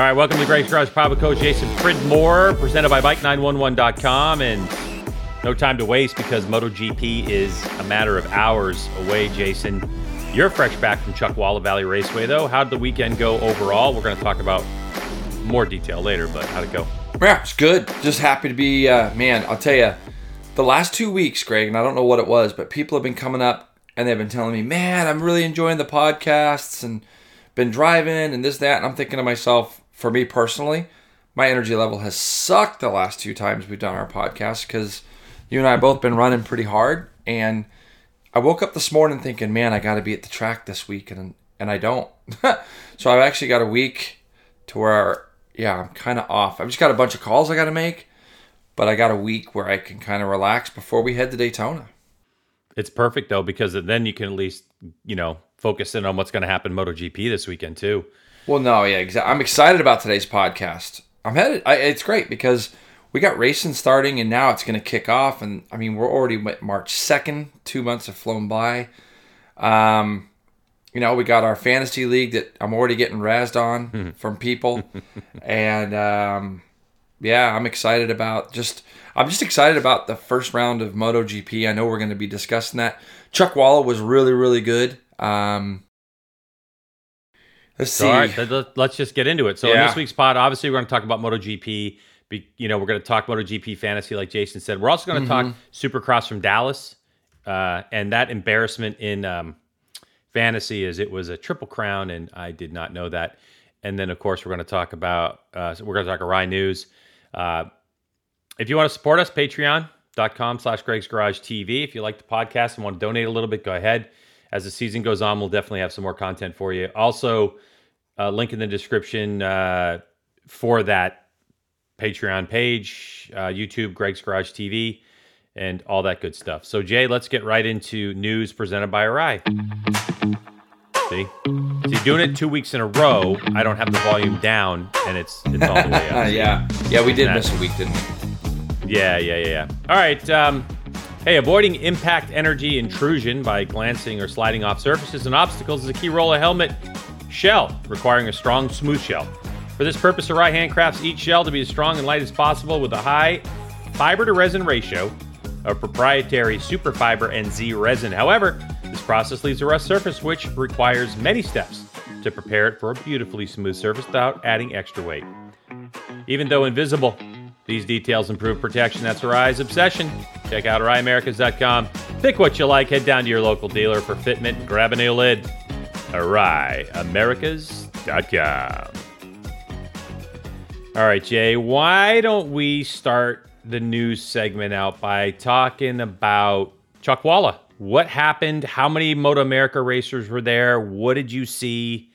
All right, welcome to Grace Garage Papa Coach Jason Pridmore, presented by Bike911.com. And no time to waste because MotoGP is a matter of hours away, Jason. You're fresh back from Chuckwalla Valley Raceway, though. How'd the weekend go overall? We're going to talk about more detail later, but how'd it go? Yeah, it's good. Just happy to be, man, I'll tell you, the last 2 weeks, Greg, and I don't know what it was, but people have been coming up and they've been telling me, man, I'm really enjoying the podcasts and been driving and this, that. And I'm thinking to myself, for me personally, my energy level has sucked the last two times we've done our podcast because you and I have both been running pretty hard. And I woke up this morning thinking, man, I got to be at the track this week. And I don't. So I've actually got a week to where, I'm kind of off. I've just got a bunch of calls I got to make, but I got a week where I can kind of relax before we head to Daytona. It's perfect, though, because then you can at least, focus in on what's going to happen in MotoGP this weekend, too. Well, no, yeah, exactly. I'm excited about today's podcast. It's great because we got racing starting, and now it's going to kick off. And, I mean, we're already March 2nd. 2 months have flown by. We got our fantasy league that I'm already getting razzed on from people. And, I'm just excited about the first round of MotoGP. I know we're going to be discussing that. Chuckwalla was really, really good. Let's see. All right, let's just get into it. So in this week's pod, obviously we're going to talk about MotoGP. We're going to talk MotoGP fantasy, like Jason said. We're also going to talk Supercross from Dallas. And that embarrassment in fantasy is it was a Triple Crown, and I did not know that. And then, of course, we're going to talk about Rye News. If you want to support us, patreon.com/GregsGarageTV. If you like the podcast and want to donate a little bit, go ahead. As the season goes on, we'll definitely have some more content for you. Also, link in the description for that Patreon page, YouTube, Greg's Garage TV, and all that good stuff. So, Jay, let's get right into news presented by Rye. See, doing it 2 weeks in a row, I don't have the volume down, and it's all the way up. Yeah, we did miss a week, didn't we? Yeah. All right, hey, avoiding impact energy intrusion by glancing or sliding off surfaces and obstacles is a key role of helmet shell, requiring a strong, smooth shell. For this purpose, Arai handcrafts each shell to be as strong and light as possible with a high fiber-to-resin ratio of proprietary superfiber and Z resin. However, this process leaves a rough surface, which requires many steps to prepare it for a beautifully smooth surface without adding extra weight. Even though invisible, these details improve protection. That's Arai's obsession. Check out AraiAmericas.com. Pick what you like. Head down to your local dealer for fitment and grab a new lid. AraiAmericas.com. All right, Jay, why don't we start the news segment out by talking about Chuckwalla? What happened? How many Moto America racers were there? What did you see?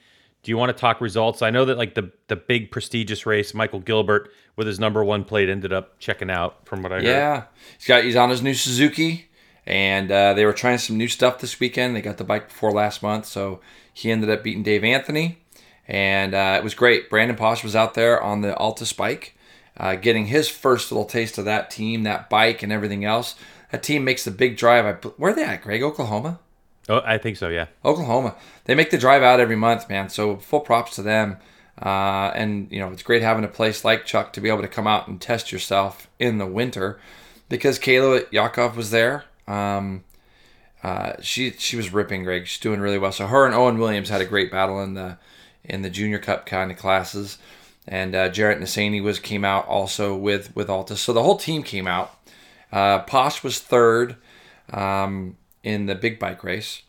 Do you want to talk results? I know that the big prestigious race, Michael Gilbert with his number one plate ended up checking out from what I heard. Yeah, he's on his new Suzuki, and they were trying some new stuff this weekend. They got the bike before last month, so he ended up beating Dave Anthony, and it was great. Brandon Posh was out there on the Alta spike, getting his first little taste of that team, that bike, and everything else. That team makes the big drive. Where are they at, Greg? Oklahoma? Oh, I think so, yeah. Oklahoma. They make the drive out every month, man, so full props to them. And, it's great having a place like Chuck to be able to come out and test yourself in the winter because Kayla Yakov was there. She was ripping, Greg. She's doing really well. So her and Owen Williams had a great battle in the Junior Cup kind of classes. And Jarrett Nassani came out also with Alta. So the whole team came out. Posh was third in the big bike race.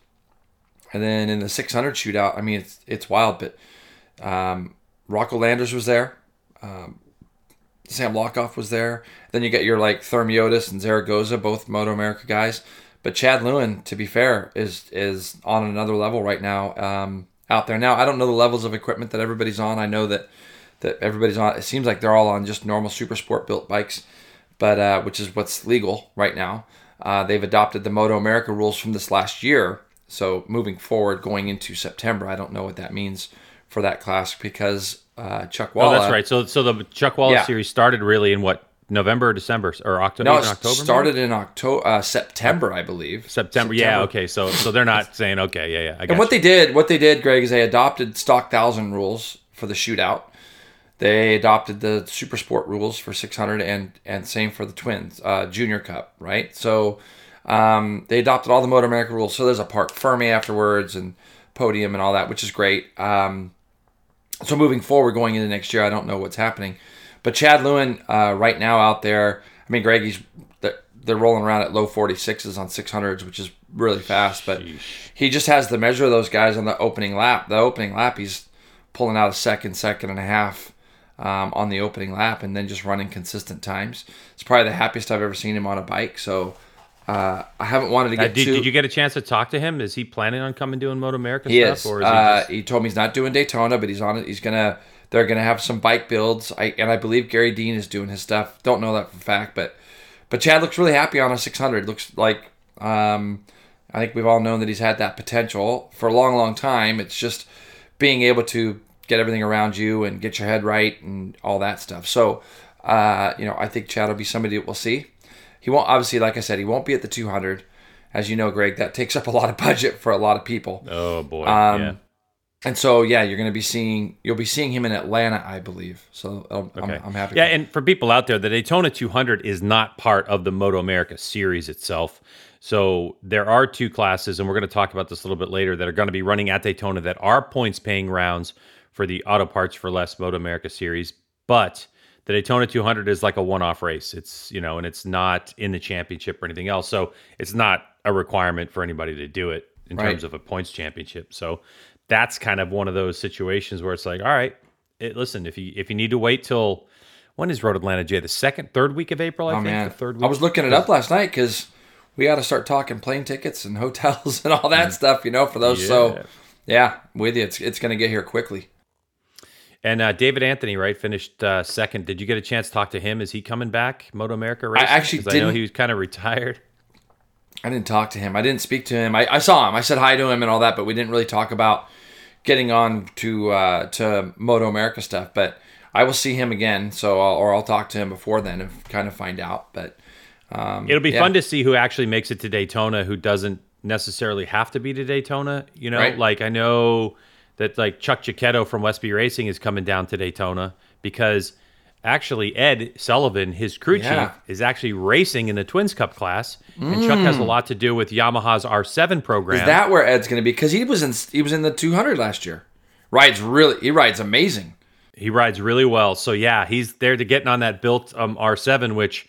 And then in the 600 shootout, I mean, it's wild, but Rocco Landers was there. Sam Lockoff was there. Then you got your, Thermiotis and Zaragoza, both Moto America guys. But Chad Lewin, to be fair, is on another level right now out there. Now, I don't know the levels of equipment that everybody's on. I know that everybody's on. It seems like they're all on just normal super sport built bikes. But which is what's legal right now. They've adopted the Moto America rules from this last year. So moving forward, going into September, I don't know what that means for that class because Chuckwalla. Oh, that's right. So the Chuckwalla series started really in what, November or December or October? No, it started in September, I believe. September. Yeah. Okay. So they're not saying okay. Yeah. I got and what they did, Greg, is they adopted stock 1,000 rules for the shootout. They adopted the Super Sport rules for 600 and same for the Twins, Junior Cup, right? So they adopted all the Moto America rules. So there's a Parc Fermi afterwards and podium and all that, which is great. So moving forward, going into next year, I don't know what's happening. But Chad Lewin right now out there, I mean, Greg, they're rolling around at low 46s on 600s, which is really fast. But he just has the measure of those guys on the opening lap. The opening lap, he's pulling out a second, second and a half on the opening lap, and then just running consistent times. It's probably the happiest I've ever seen him on a bike. So I haven't wanted to get to... Did you get a chance to talk to him? Is he planning on coming doing Moto America stuff? He is. Or is he told me he's not doing Daytona, but he's going to... They're going to have some bike builds, and I believe Gary Dean is doing his stuff. Don't know that for a fact, but Chad looks really happy on a 600. Looks like I think we've all known that he's had that potential for a long, long time. It's just being able to get everything around you and get your head right and all that stuff. So, I think Chad will be somebody that we'll see. He won't, obviously, like I said, he won't be at the 200. As you know, Greg, that takes up a lot of budget for a lot of people. Oh, boy, yeah. And so, yeah, you'll be seeing him in Atlanta, I believe. So I'm happy. Yeah, and for people out there, the Daytona 200 is not part of the Moto America series itself. So there are two classes, and we're going to talk about this a little bit later, that are going to be running at Daytona that are points-paying rounds for the Auto Parts for Less Moto America series. But the Daytona 200 is like a one-off race. It's, and it's not in the championship or anything else. So it's not a requirement for anybody to do it in terms of a points championship. So that's kind of one of those situations where it's like, all right, listen, if you need to wait till, when is Road Atlanta, Jay? The third week of April, I think? Man. The third week. I was looking it up last night because we got to start talking plane tickets and hotels and all that stuff, for those. Yeah. So, yeah, with you, it's going to get here quickly. And David Anthony, right, finished second. Did you get a chance to talk to him? Is he coming back, Moto America racing? I actually didn't. I know he was kind of retired. I didn't talk to him. I didn't speak to him. I saw him. I said hi to him and all that, but we didn't really talk about getting on to Moto America stuff. But I will see him again, so I'll talk to him before then and kind of find out. But it'll be fun to see who actually makes it to Daytona, who doesn't necessarily have to be to Daytona. Right. Like I know that like Chuck Giacchetto from Westby Racing is coming down to Daytona because actually, Ed Sullivan, his crew chief, is actually racing in the Twins Cup class, and Chuck has a lot to do with Yamaha's R7 program. Is that where Ed's going to be? Because he was in the 200 last year. He rides amazing. He rides really well. So yeah, he's there to getting on that built R7, which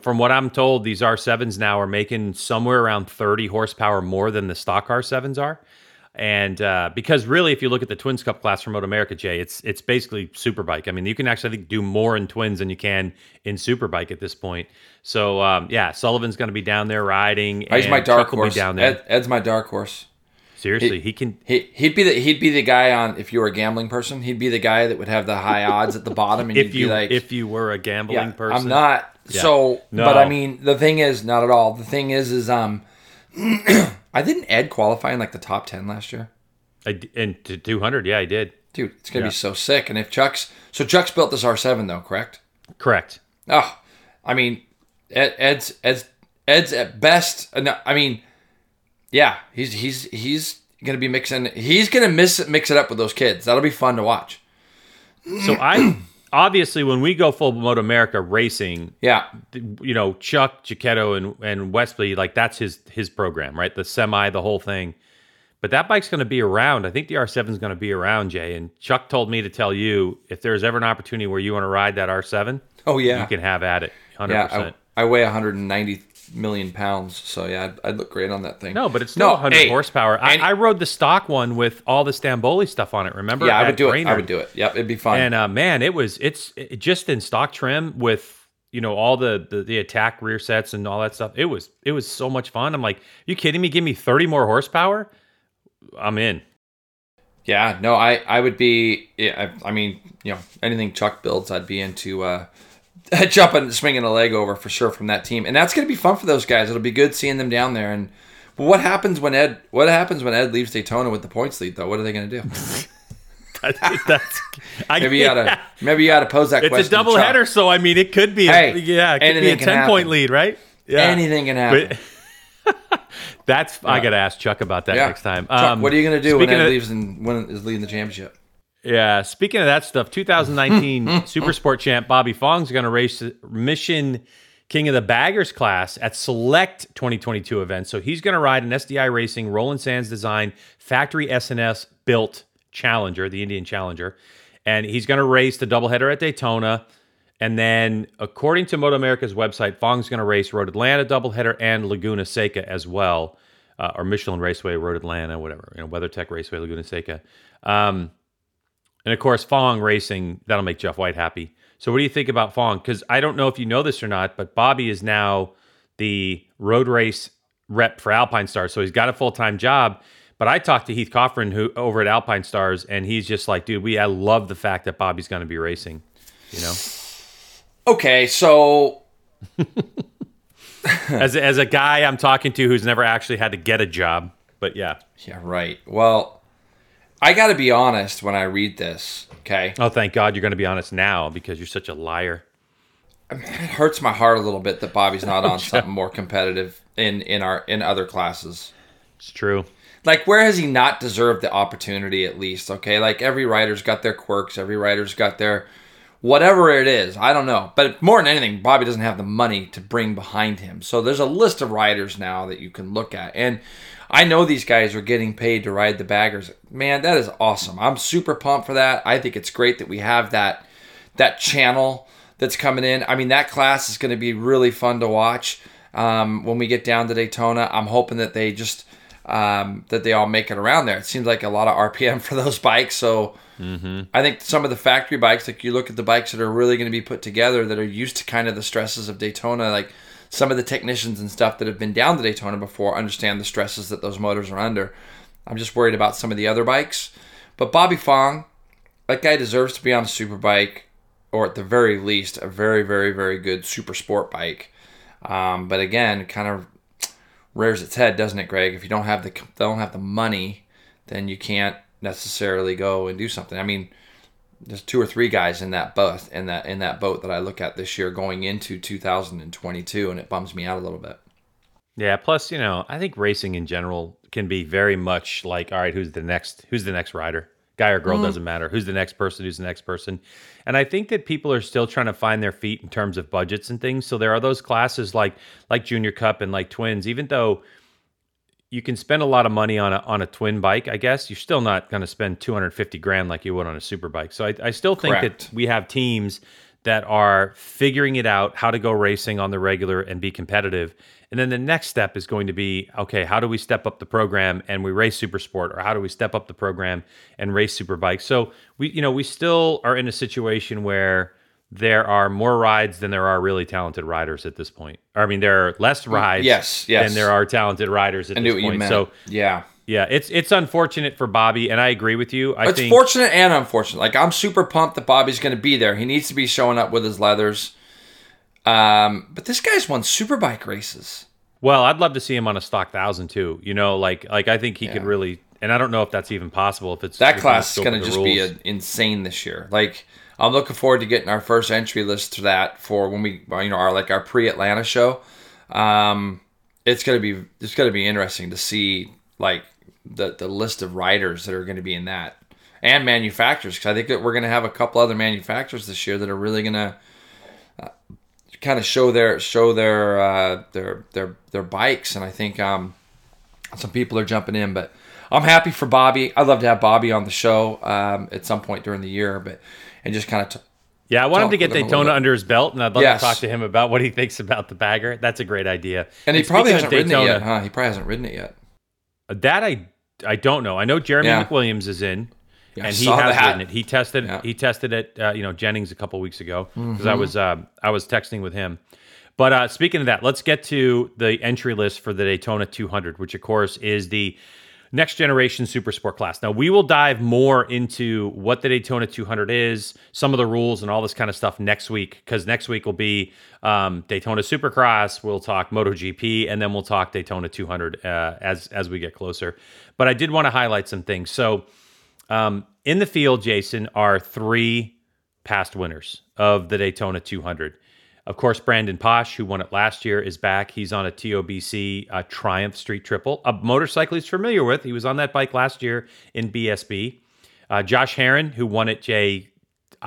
from what I'm told, these R7s now are making somewhere around 30 horsepower more than the stock R7s are. And because really, if you look at the Twins Cup class from Moto America, Jay, it's basically Superbike. I mean, you can actually, I think, do more in Twins than you can in Superbike at this point. So, Sullivan's going to be down there riding. He's my dark horse. Down there. Ed's my dark horse. Seriously, he can. He'd be the guy on, if you were a gambling person, he'd be the guy that would have the high odds at the bottom. And you'd be like, if you were a gambling person, I'm not. Yeah. So, no. But I mean, the thing is, not at all. The thing is I didn't Ed qualify in like the top 10 last year? And to 200, yeah, I did. Dude, it's going to be so sick. And if Chuck's built this R7 though, correct? Correct. Oh, I mean, Ed's at best. I mean, yeah, he's going to be mixing. He's going to mix it up with those kids. That'll be fun to watch. So obviously, when we go full Moto America racing, Chuck Giacchetto and Westby, like that's his program, right? The semi, the whole thing. But that bike's going to be around. I think the R7 is going to be around, Jay. And Chuck told me to tell you, if there's ever an opportunity where you want to ride that R7, you can have at it, 100%. Yeah, I weigh 190 million pounds, so yeah, I'd look great on that thing. No, but it's not 100 horsepower. I rode the stock one with all the Stamboli stuff on it, remember? Yeah, I would do it. Yep, it'd be fun. And man, it's just in stock trim with all the Attack rear sets and all that stuff. It was so much fun. I'm like, you kidding me? Give me 30 more horsepower, I'm in. Yeah, no, I would be. Yeah, I mean, anything Chuck builds, I'd be into. Jumping, swinging a leg over for sure from that team, and that's going to be fun for those guys. It'll be good seeing them down there. And what happens when Ed leaves Daytona with the points lead, though? What are they going to do? Maybe you ought to pose that question. It's a double header, so I mean, it could be. It could be a 10-point lead, right? Yeah, anything can happen. I got to ask Chuck about that next time. Chuck, what are you going to do when Ed leaves and when is leading the championship? Yeah, speaking of that stuff, 2019 Supersport champ Bobby Fong is going to race Mission King of the Baggers class at select 2022 events. So he's going to ride an SDI Racing Roland Sands design factory SNS built Challenger, the Indian Challenger, and he's going to race the doubleheader at Daytona. And then, according to Moto America's website, Fong's going to race Road Atlanta doubleheader and Laguna Seca as well, or Michelin Raceway, Road Atlanta, whatever, you know, WeatherTech Raceway, Laguna Seca. And of course, Fong racing, that'll make Jeff White happy. So what do you think about Fong? Because I don't know if you know this or not, but Bobby is now the road race rep for Alpine Stars, so he's got a full-time job. But I talked to Heath Coffran who over at Alpine Stars, and he's just like, dude, I love the fact that Bobby's going to be racing, you know? Okay, so as a guy I'm talking to who's never actually had to get a job, but yeah. Yeah, right. Well, I got to be honest when I read this, okay? Oh, thank God you're going to be honest now because you're such a liar. I mean, it hurts my heart a little bit that Bobby's not on something more competitive in other classes. It's true. Like, where has he not deserved the opportunity at least, okay? Like, every rider's got their quirks, every rider's got their whatever it is, I don't know. But more than anything, Bobby doesn't have the money to bring behind him. So there's a list of riders now that you can look at. And I know these guys are getting paid to ride the baggers. Man, that is awesome. I'm super pumped for that. I think it's great that we have that channel that's coming in. I mean, that class is going to be really fun to watch when we get down to Daytona. I'm hoping that they just that they all make it around there. It seems like a lot of RPM for those bikes, so I think some of the factory bikes, like you look at the bikes that are really going to be put together that are used to kind of the stresses of Daytona, like some of the technicians and stuff that have been down to Daytona before understand the stresses that those motors are under. I'm just worried about some of the other bikes. But Bobby Fong, that guy deserves to be on a super bike, or at the very least, a very, very, very good super sport bike. But again, kind of rears its head, doesn't it, Greg? If you don't have the money, then you can't necessarily go and do something. I mean, there's two or three guys in that boat that I look at this year going into 2022, and it bums me out a little bit. Yeah, plus, you know, I think racing in general can be very much like, all right, who's the next rider? Guy or girl, doesn't matter. Who's the next person? And I think that people are still trying to find their feet in terms of budgets and things. So there are those classes like Junior Cup and like Twins, even though you can spend a lot of money on a twin bike, I guess. You're still not going to spend $250,000 like you would on a super bike. So I still think that we have teams that are figuring it out how to go racing on the regular and be competitive. And then the next step is going to be, okay, how do we step up the program and we race super sport, or how do we step up the program and race super bike? So we still are in a situation where there are more rides than there are really talented riders at this point. I mean, there are less rides than there are talented riders at this point. I knew what you meant. So yeah, it's unfortunate for Bobby, and I agree with you. I think it's fortunate and unfortunate. Like, I'm super pumped that Bobby's going to be there. He needs to be showing up with his leathers. But this guy's won superbike races. Well, I'd love to see him on a stock 1,000 too. You know, like I think he could really, and I don't know if that's even possible. If it's that class is going to just be insane this year. Like, I'm looking forward to getting our first entry list to that for when we, our pre-Atlanta show. It's gonna be interesting to see like the list of riders that are going to be in that, and manufacturers, because I think that we're going to have a couple other manufacturers this year that are really going to kind of show their bikes, and I think some people are jumping in, but I'm happy for Bobby. I'd love to have Bobby on the show at some point during the year, but. And just kind of I want him to get Daytona under his belt, and I'd love to talk to him about what he thinks about the bagger. That's a great idea. And he probably hasn't ridden it yet, huh? He probably hasn't ridden it yet. That I don't know. I know Jeremy McWilliams is in, and he has ridden it. He tested it. Jennings a couple weeks ago, because I was texting with him. But speaking of that, let's get to the entry list for the Daytona 200, which of course is the next generation super sport class. Now, we will dive more into what the Daytona 200 is, some of the rules and all this kind of stuff next week, because next week will be Daytona Supercross, we'll talk MotoGP, and then we'll talk Daytona 200 as we get closer. But I did want to highlight some things. So in the field, Jason, are three past winners of the Daytona 200. Of course, Brandon Posh, who won it last year, is back. He's on a TOBC Triumph Street Triple, a motorcycle he's familiar with. He was on that bike last year in BSB. Josh Heron, who won it, Jay.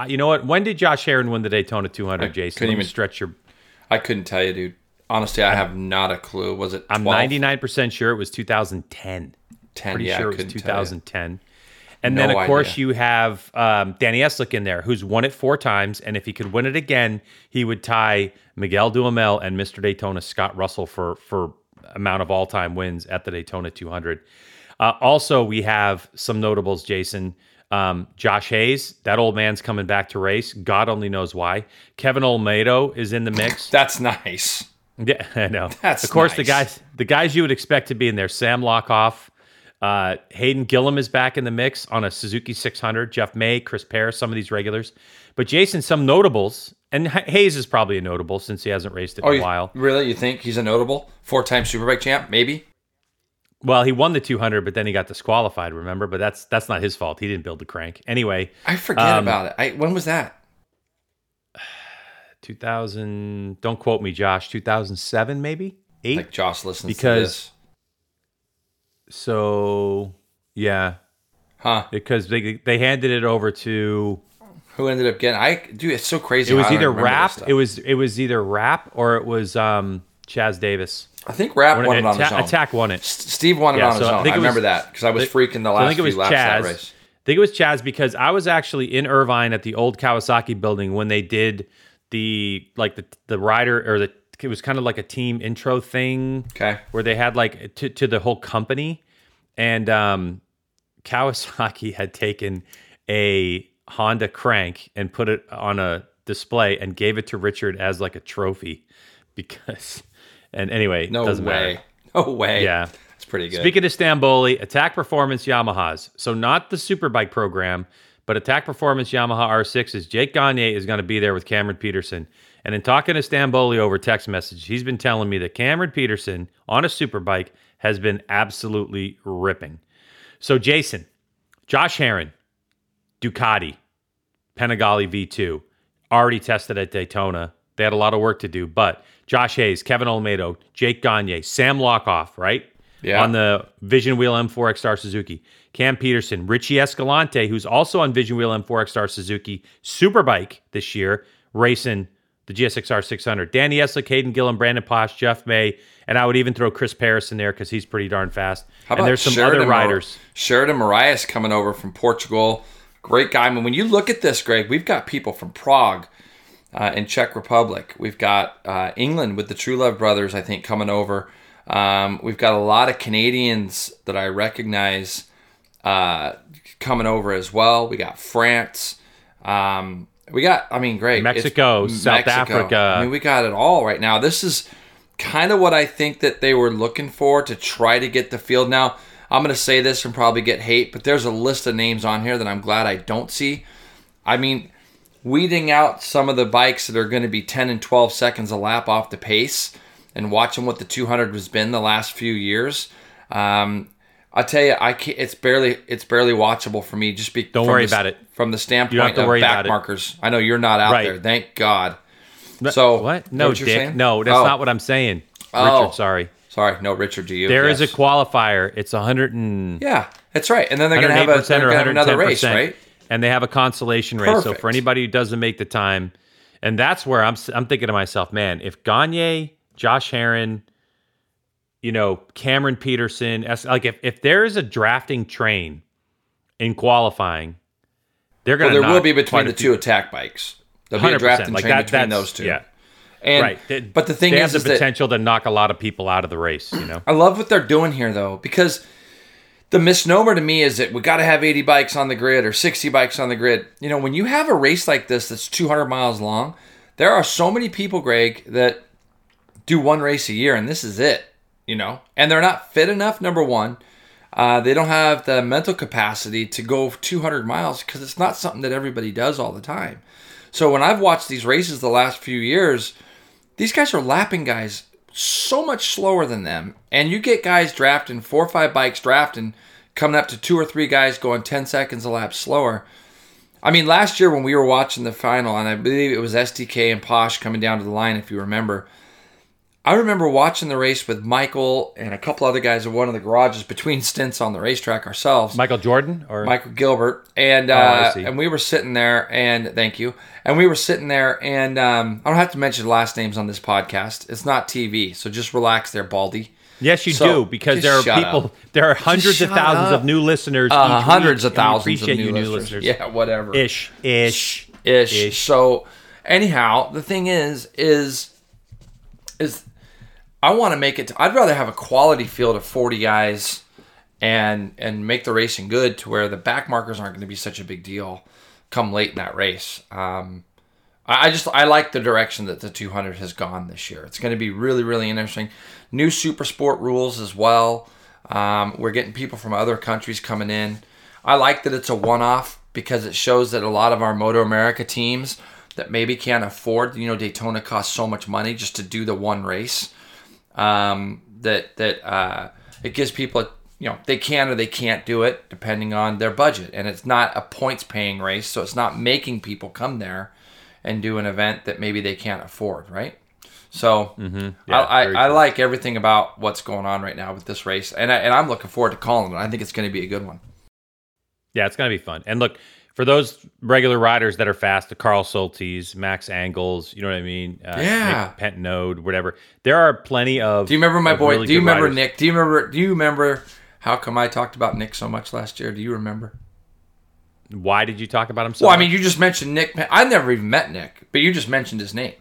You know what? When did Josh Heron win the Daytona 200, Jason? Couldn't even stretch your... I couldn't tell you, dude. Honestly, I have not a clue. Was it 12? I'm 99% sure it was 2010. Pretty sure it was 2010. And then, of course, you have Danny Eslick in there, who's won it four times. And if he could win it again, he would tie Miguel Duhamel and Mr. Daytona Scott Russell for amount of all-time wins at the Daytona 200. Also, we have some notables, Jason. Josh Hayes, that old man's coming back to race. God only knows why. Kevin Olmedo is in the mix. That's nice. Yeah, I know. That's of course nice. the guys you would expect to be in there. Sam Lockoff, Hayden Gillim is back in the mix on a Suzuki 600. Jeff May, Chris Paris, some of these regulars. But Jason, some notables, and Hayes is probably a notable since he hasn't raced it in a while. Really? You think he's a notable? Four-time Superbike champ, maybe? Well, he won the 200, but then he got disqualified, remember? But that's not his fault. He didn't build the crank. Anyway. I forget about it. When was that? 2000, don't quote me, Josh, 2007 maybe? 8? Like Josh listens to this. So, yeah. Huh. Because they handed it over to... Who ended up getting... Dude, it's so crazy. It was either Rapp, it was either Rapp or it was Chaz Davis. I think Rapp won it on his own. Attack won it. Steve won it on his own. I remember that because I was freaking the last few laps of that race. I think it was Chaz because I was actually in Irvine at the old Kawasaki building when they did the rider or it was kind of like a team intro thing. Okay. Where they had like to the whole company, and Kawasaki had taken a Honda crank and put it on a display and gave it to Richard as like a trophy because. And anyway, it doesn't matter. No way. Yeah. It's pretty good. Speaking of Stamboli, Attack Performance Yamahas. So not the Superbike program, but Attack Performance Yamaha R6s. Jake Gagne is going to be there with Cameron Peterson. And in talking to Stamboli over text message, he's been telling me that Cameron Peterson on a Superbike has been absolutely ripping. So Jason, Josh Heron, Ducati, Panigale V2, already tested at Daytona. They had a lot of work to do, but Josh Hayes, Kevin Olmedo, Jake Gagne, Sam Lockoff, right? Yeah. On the Vision Wheel M4X Star Suzuki. Cam Peterson, Richie Escalante, who's also on Vision Wheel M4X Star Suzuki Superbike this year, racing the GSXR 600. Danny Eslick, Hayden Gillim, Brandon Posh, Jeff May, and I would even throw Chris Paris in there because he's pretty darn fast. How about and there's some other riders. Sheridan Marias coming over from Portugal. Great guy. I mean, when you look at this, Greg, we've got people from Prague, in Czech Republic. We've got England with the True Love Brothers, I think, coming over. We've got a lot of Canadians that I recognize coming over as well. We got France. Great. Mexico, South Africa. I mean, we got it all right now. This is kind of what I think that they were looking for to try to get the field. Now, I'm going to say this and probably get hate, but there's a list of names on here that I'm glad I don't see. I mean... weeding out some of the bikes that are going to be 10 and 12 seconds a lap off the pace and watching what the 200 has been the last few years. I tell you, I can't, it's barely watchable for me. Just don't worry about it from the standpoint of back markers. I know you're not out there. Thank God. So what? No, Dick. No, that's not what I'm saying. Richard, sorry. No, Richard, do you? There is a qualifier. It's 100 and yeah, that's right. And then they're going to have another race, right? And they have a consolation race. So for anybody who doesn't make the time, and that's where I'm thinking to myself, man, if Gagne, Josh Heron, Cameron Peterson, like if there is a drafting train in qualifying, they're going to. Well, there will be between the two attack bikes. There'll be a drafting train between those two. Yeah, and, right. But the thing is, they have the potential to knock a lot of people out of the race. I love what they're doing here, though, because. The misnomer to me is that we got to have 80 bikes on the grid or 60 bikes on the grid. When you have a race like this that's 200 miles long, there are so many people, Greg, that do one race a year and this is it, And they're not fit enough, number one. They don't have the mental capacity to go 200 miles because it's not something that everybody does all the time. So when I've watched these races the last few years, these guys are lapping guys so much slower than them, and you get guys drafting 4 or 5 bikes drafting, coming up to 2 or 3 guys going 10 seconds a lap slower. I mean, last year when we were watching the final, and I believe it was SDK and Posh coming down to the line, if you remember, I remember watching the race with Michael and a couple other guys in one of the garages between stints on the racetrack ourselves. Michael Jordan or Michael Gilbert, and we were sitting there, and thank you. And we were sitting there, and I don't have to mention last names on this podcast. It's not TV, so just relax there, Baldy. Yes, you do, because there are people. Up. There are hundreds of thousands of new listeners. Each hundreds week, of thousands of new listeners. Yeah, whatever. Ish. So, anyhow, the thing is I want to make it. I'd rather have a quality field of 40 guys and make the racing good to where the back markers aren't going to be such a big deal come late in that race. I like the direction that the 200 has gone this year. It's going to be really, really interesting. New super sport rules as well. We're getting people from other countries coming in. I like that it's a one-off because it shows that a lot of our Moto America teams that maybe can't afford, Daytona costs so much money just to do the one race. It gives people, they can or they can't do it depending on their budget. And it's not a points-paying race, so it's not making people come there and do an event that maybe they can't afford, right? So I like everything about what's going on right now with this race, and I'm looking forward to calling it. I think it's going to be a good one. Yeah, it's going to be fun. And look, for those regular riders that are fast, the Carl Soltis, Max Angles, you know what I mean? Nick Pentenode, whatever. There are plenty of. Do you remember my boy? Really do you remember riders. Nick? Do you remember? How come I talked about Nick so much last year? Do you remember? Why did you talk about him so much? Well, you just mentioned Nick. I never even met Nick, but you just mentioned his name.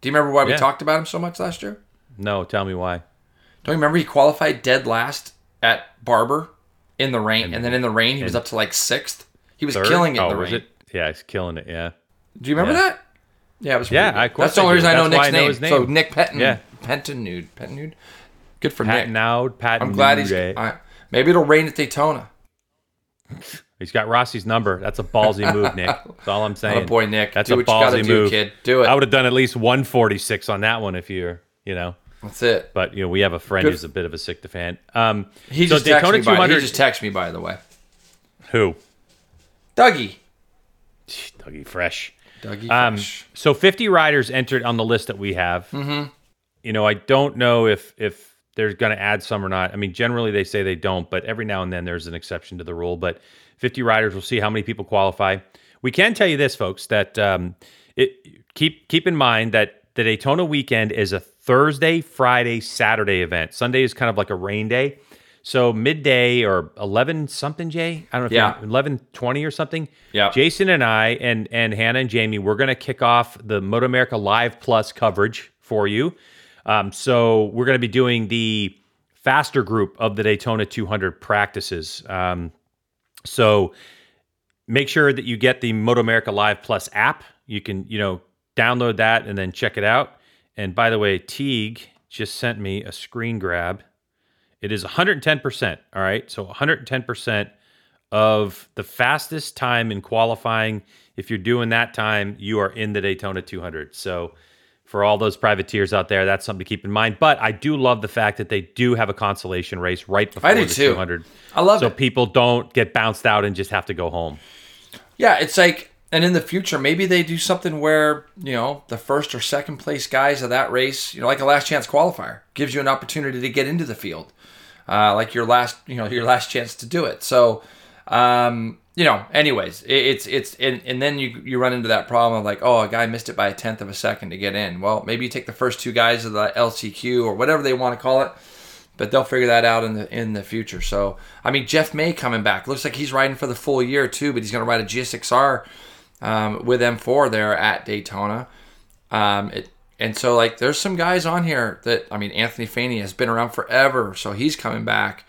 Do you remember why we talked about him so much last year? No, tell me why. Don't you remember he qualified dead last at Barber in the rain, and then in the rain he was up to like 6th? He was killing it in the rain. Was it? Yeah, he's killing it, yeah. Do you remember that? Yeah, it was pretty good. Of course. That's the only reason I know Nick's name. So Nick Pentenode. Good for Nick. I'm glad he's... maybe it'll rain at Daytona. He's got Rossi's number. That's a ballsy move, Nick. That's all I'm saying. Oh boy, Nick. That's a ballsy move, kid. Do it. I would have done at least 146 on that one if you're. That's it. But we have a friend who's a bit of a sycophant. He just texted me, by the way. Who? Dougie. Dougie Fresh. So 50 riders entered on the list that we have. Mm-hmm. I don't know if they're going to add some or not. Generally they say they don't, but every now and then there's an exception to the rule. But 50 riders, we'll see how many people qualify. We can tell you this, folks, that keep in mind that the Daytona weekend is a Thursday, Friday, Saturday event. Sunday is kind of like a rain day. So midday or 11 something, Jay? I don't know if 11:20 or something. Yeah. Jason and I and Hannah and Jamie, we're going to kick off the Moto America Live Plus coverage for you. So we're going to be doing the faster group of the Daytona 200 practices. So make sure that you get the Moto America Live Plus app. You can, download that and then check it out. And by the way, Teague just sent me a screen grab. It is 110%. All right. So 110% of the fastest time in qualifying. If you're doing that time, you are in the Daytona 200. So for all those privateers out there, that's something to keep in mind. But I do love the fact that they do have a consolation race right before the 200. I love it. So people don't get bounced out and just have to go home. Yeah, it's like, and in the future, maybe they do something where, the first or second place guys of that race, like a last chance qualifier, gives you an opportunity to get into the field. Like your last chance to do it. So, anyways, then you run into that problem of like, oh, a guy missed it by a 10th of a second to get in. Well, maybe you take the first two guys of the LCQ or whatever they want to call it, but they'll figure that out in the future. So, Jeff May coming back. Looks like he's riding for the full year too, but he's going to ride a GSXR with M4 there at Daytona. There's some guys on here that, Anthony Faney has been around forever, so he's coming back.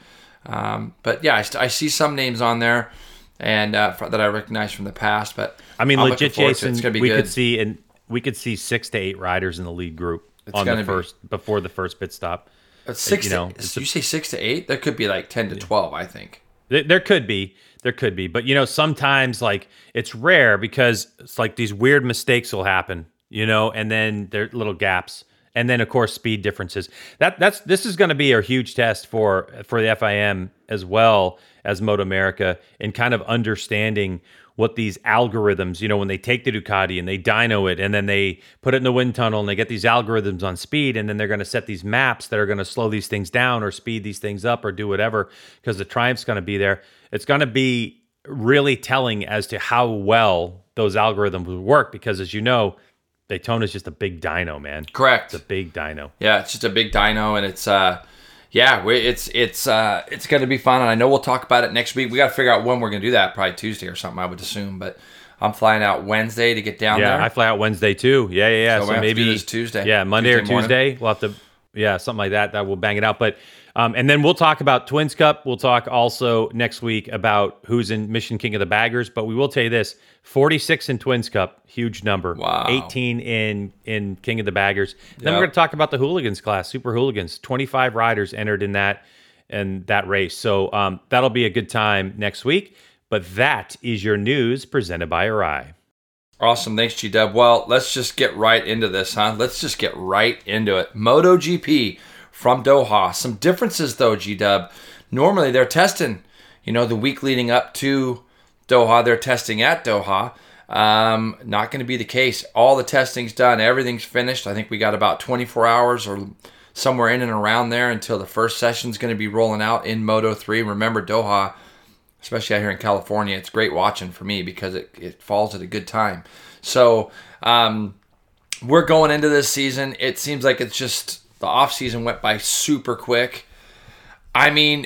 I see some names on there. And that I recognize from the past, but I'm legit, Jason. We could see 6 to 8 riders in the lead group before the first pit stop. You say 6 to 8? There could be like 10 to 12. I think there could be, but sometimes like it's rare because it's like these weird mistakes will happen, and then there are little gaps, And then, of course, speed differences. This is going to be a huge test for the FIM as well as Moto America, and kind of understanding what these algorithms, you know, when they take the Ducati and they dyno it and then they put it in the wind tunnel and they get these algorithms on speed, and then they're going to set these maps that are going to slow these things down or speed these things up or do whatever, because the Triumph's going to be there. It's going to be really telling as to how well those algorithms will work, because, as you know, Daytona is just a big dyno, man. Correct. It's a big dyno. Yeah, it's just a big dyno, and it's going to be fun, and I know we'll talk about it next week. We got to figure out when we're going to do that, probably Tuesday or something, I would assume, but I'm flying out Wednesday to get down there. Yeah, I fly out Wednesday too. Yeah. So maybe to do this Tuesday. Yeah, Monday or Tuesday. Morning. We'll have to, something like that. That will bang it out, but and then we'll talk about Twins Cup. We'll talk also next week about who's in Mission King of the Baggers. But we will tell you this: 46 in Twins Cup, huge number. Wow. 18 in King of the Baggers. Yep. Then we're going to talk about the Hooligans class, Super Hooligans. 25 riders entered in that race. So that'll be a good time next week. But that is your news presented by Arai. Awesome, thanks, G Dub. Well, let's just get right into this, huh? Let's just get right into it. MotoGP. From Doha. Some differences, though, G-Dub. Normally, they're testing, the week leading up to Doha. They're testing at Doha. Not going to be the case. All the testing's done. Everything's finished. I think we got about 24 hours or somewhere in and around there until the first session's going to be rolling out in Moto 3. Remember, Doha, especially out here in California, it's great watching for me because it falls at a good time. So, we're going into this season. It seems like it's just... The offseason went by super quick. I mean,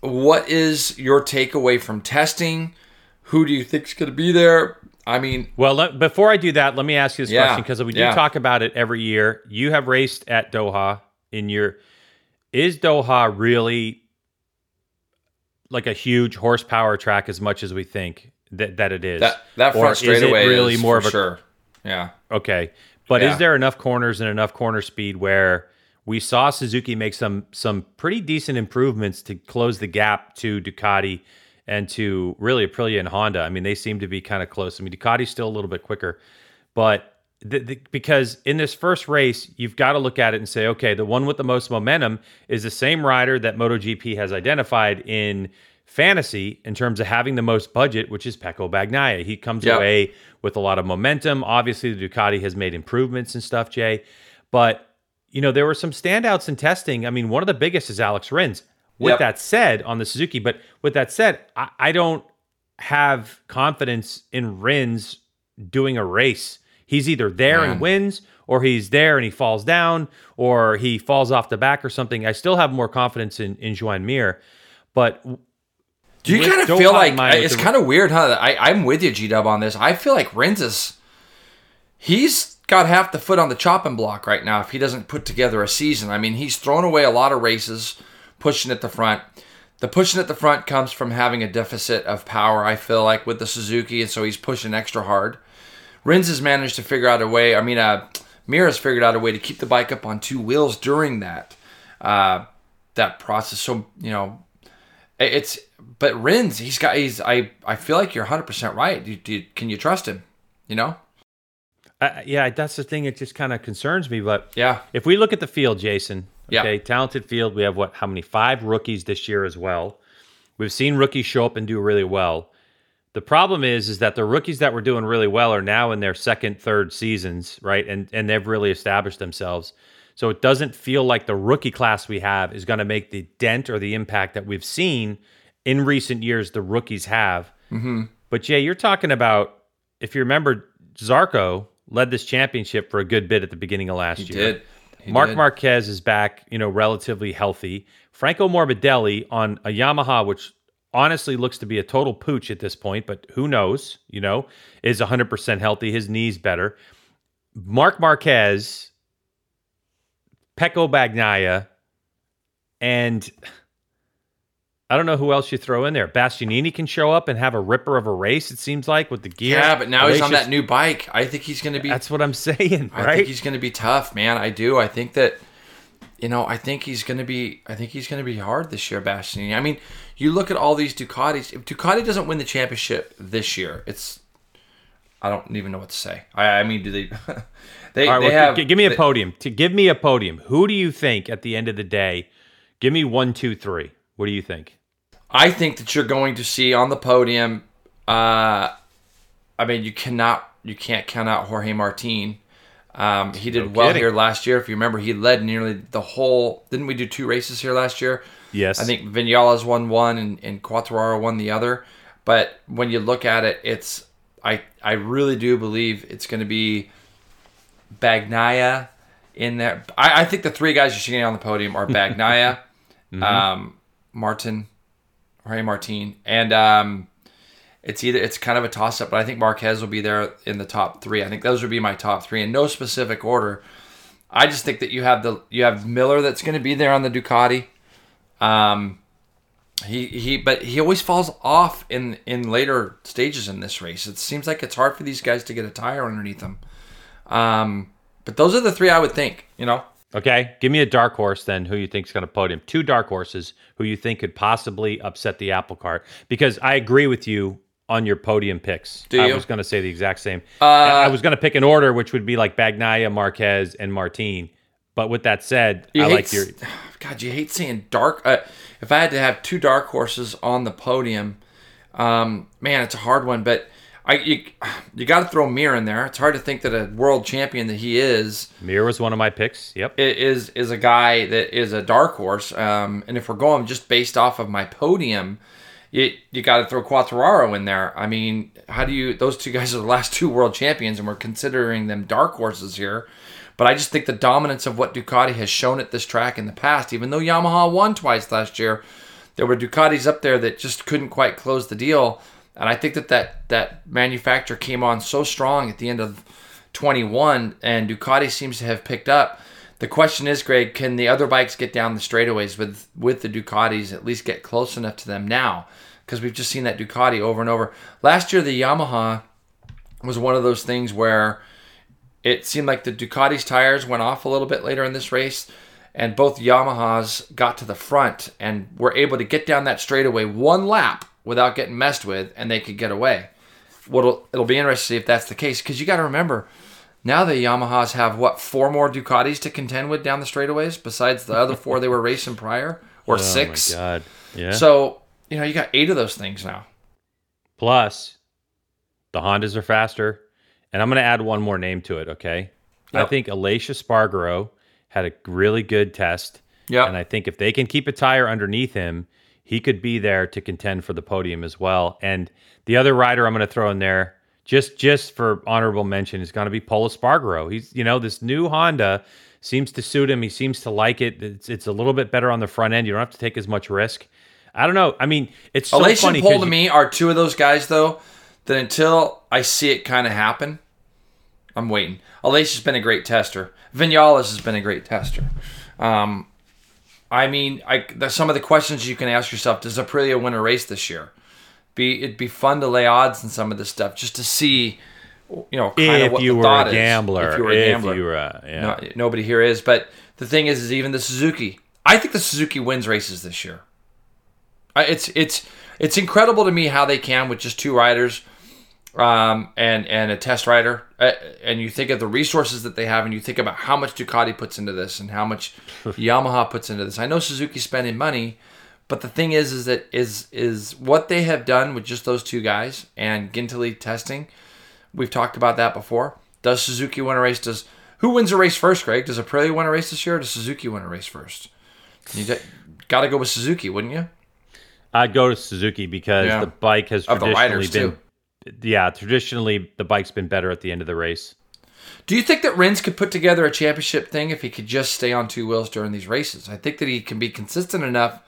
what is your takeaway from testing? Who do you think is going to be there? I mean... Well, before I do that, let me ask you this question, because we do talk about it every year. You have raced at Doha in your... Is Doha really like a huge horsepower track as much as we think that it is? That front straightaway really is more of a... Sure. Yeah. Okay. But is there enough corners and enough corner speed where... We saw Suzuki make some pretty decent improvements to close the gap to Ducati and to really Aprilia and Honda. I mean, they seem to be kind of close. I mean, Ducati's still a little bit quicker. But because in this first race, you've got to look at it and say, okay, the one with the most momentum is the same rider that MotoGP has identified in fantasy in terms of having the most budget, which is Pecco Bagnaia. He comes away with a lot of momentum. Obviously, the Ducati has made improvements and stuff, Jay. But... there were some standouts in testing. I mean, one of the biggest is Alex Rins. With that said, on the Suzuki, but with that said, I don't have confidence in Rins doing a race. He's either there and wins, or he's there and he falls down, or he falls off the back or something. I still have more confidence in Joan Mir. But do you kind of feel like it's kind of weird, huh? I'm with you, G-Dub, on this. I feel like Rins is... He's got half the foot on the chopping block right now if he doesn't put together a season. I mean, he's thrown away a lot of races pushing at the front. The pushing at the front comes from having a deficit of power, I feel like, with the Suzuki, and so he's pushing extra hard. Rins has managed to figure out a way. I mean, Mira's figured out a way to keep the bike up on two wheels during that process. So, but Rins, I feel like you're 100% right. Can you trust him, that's the thing. It just kind of concerns me. But if we look at the field, Jason, okay, talented field. We have how many? 5 rookies this year as well. We've seen rookies show up and do really well. The problem is that the rookies that were doing really well are now in their second, third seasons, right? And they've really established themselves. So it doesn't feel like the rookie class we have is going to make the dent or the impact that we've seen in recent years the rookies have. Mm-hmm. But, Jay, you're talking about, if you remember, Zarco led this championship for a good bit at the beginning of last year. Mark Marquez is back, relatively healthy. Franco Morbidelli on a Yamaha, which honestly looks to be a total pooch at this point, but who knows, is 100% healthy. His knee's better. Mark Marquez, Pecco Bagnaia, and I don't know who else you throw in there. Bastianini can show up and have a ripper of a race, it seems like, with the gear. Yeah, but now he's on that new bike. I think he's going to be... That's what I'm saying, right? I think he's going to be tough, man. I do. I think that, I think he's going to be hard this year, Bastianini. I mean, you look at all these Ducatis. If Ducati doesn't win the championship this year, it's... I don't even know what to say. I mean, do they? They, all right, give me a podium. Give me a podium. Who do you think at the end of the day? Give me 1, 2, 3. What do you think? I think that you're going to see on the podium. I mean, you can't count out Jorge Martin. He did here last year. If you remember, he led nearly the whole. Didn't we do 2 races here last year? Yes. I think Vinales won one and Quartararo won the other. But when you look at it, it's I really do believe it's going to be Bagnaia in there. I think the 3 guys you're seeing on the podium are Bagnaia, mm-hmm. Jorge Martin, and it's kind of a toss-up, but I think Marquez will be there in the top 3. I think those would be my top 3 in no specific order. I just think that you have Miller that's going to be there on the Ducati. But he always falls off in later stages in this race. It seems like it's hard for these guys to get a tire underneath them. But those are the 3 I would think, you know? Okay. Give me a dark horse then, who you think is going to podium. 2 dark horses who you think could possibly upset the apple cart, because I agree with you on your podium picks. Do you? I was going to say the exact same. I was going to pick an order, which would be like Bagnaia, Marquez, and Martin. But with that said, God, you hate seeing dark. If I had to have 2 dark horses on the podium, man, it's a hard one. But you got to throw Mir in there. It's hard to think that a world champion that he is. Mir was one of my picks. Yep, is a guy that is a dark horse. And if we're going just based off of my podium, you got to throw Quartararo in there. I mean, how do you? Those 2 guys are the last 2 world champions, and we're considering them dark horses here. But I just think the dominance of what Ducati has shown at this track in the past, even though Yamaha won twice last year, there were Ducatis up there that just couldn't quite close the deal. And I think that manufacturer came on so strong at the end of 21, and Ducati seems to have picked up. The question is, Greg, can the other bikes get down the straightaways with the Ducatis, at least get close enough to them now? Because we've just seen that Ducati over and over. Last year, the Yamaha was one of those things where it seemed like the Ducati's tires went off a little bit later in this race, and both Yamahas got to the front and were able to get down that straightaway one lap without getting messed with, and they could get away. It'll be interesting to see if that's the case, because you got to remember, now the Yamahas have, 4 more Ducatis to contend with down the straightaways besides the other 4 they were racing prior, or 6. Oh, my God. Yeah. So, you got 8 of those things now. Plus, the Hondas are faster. And I'm going to add one more name to it, okay? Yep. I think Alessia Spargaro had a really good test. Yeah. And I think if they can keep a tire underneath him, he could be there to contend for the podium as well. And the other rider I'm going to throw in there, just for honorable mention, is going to be Pol Espargaró. He's, this new Honda seems to suit him. He seems to like it. It's a little bit better on the front end. You don't have to take as much risk. I don't know. I mean, it's so Alessia funny. Alessia and Pol, to me, are 2 of those guys, though, that until I see it kind of happen, I'm waiting. Alessia's been a great tester. Vinales has been a great tester. Some of the questions you can ask yourself: does Aprilia win a race this year? It'd be fun to lay odds on some of this stuff just to see, kind of what the thought is. If you were a gambler, nobody here is. But the thing is even the Suzuki. I think the Suzuki wins races this year. It's incredible to me how they can with just 2 riders. And a test rider, and you think of the resources that they have, and you think about how much Ducati puts into this and how much Yamaha puts into this. I know Suzuki's spending money, but the thing is that what they have done with just those 2 guys and Gintili testing. We've talked about that before. Does Suzuki win a race? Who wins a race first, Greg? Does Aprilia win a race this year, or does Suzuki win a race first? You got to go with Suzuki, wouldn't you? I'd go to Suzuki because the bike has traditionally been... Yeah, traditionally the bike's been better at the end of the race. Do you think that Rins could put together a championship thing if he could just stay on 2 wheels during these races? I think that he can be consistent enough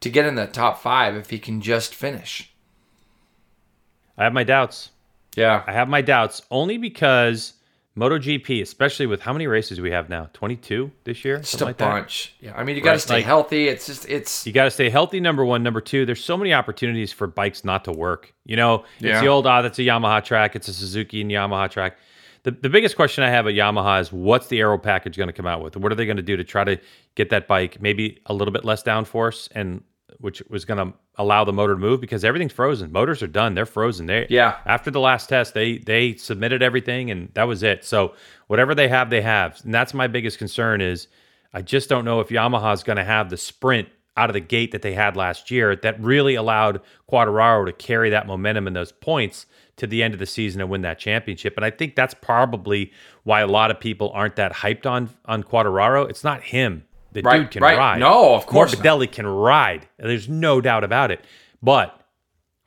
to get in the top 5 if he can just finish. I have my doubts. Yeah. I have my doubts only because MotoGP, especially with how many races we have now, 22 this year? Just a bunch. Yeah, I mean, you got to stay healthy. You got to stay healthy, number one. Number two, there's so many opportunities for bikes not to work. It's the old, that's a Yamaha track. It's a Suzuki and Yamaha track. The biggest question I have at Yamaha is what's the aero package going to come out with? What are they going to do to try to get that bike maybe a little bit less downforce and which was going to allow the motor to move because everything's frozen. Motors are done. They're frozen. After the last test, they submitted everything, and that was it. So whatever they have, they have. And that's my biggest concern is I just don't know if Yamaha is going to have the sprint out of the gate that they had last year that really allowed Quartararo to carry that momentum and those points to the end of the season and win that championship. And I think that's probably why a lot of people aren't that hyped on Quartararo. It's not him. The dude can ride. No, of course. Morbidelli can ride. There's no doubt about it. But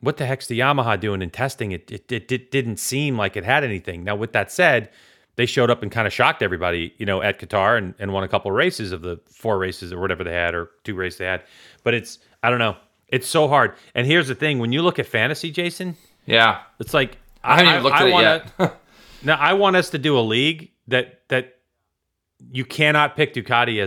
what the heck's the Yamaha doing in testing? It didn't seem like it had anything. Now, with that said, they showed up and kind of shocked everybody, at Qatar and won a couple of races of the 4 races or whatever they had, or 2 races they had. But I don't know. It's so hard. And here's the thing. When you look at fantasy, Jason. Yeah. It's like, I haven't even looked at it yet. Now, I want us to do a league that you cannot pick Ducati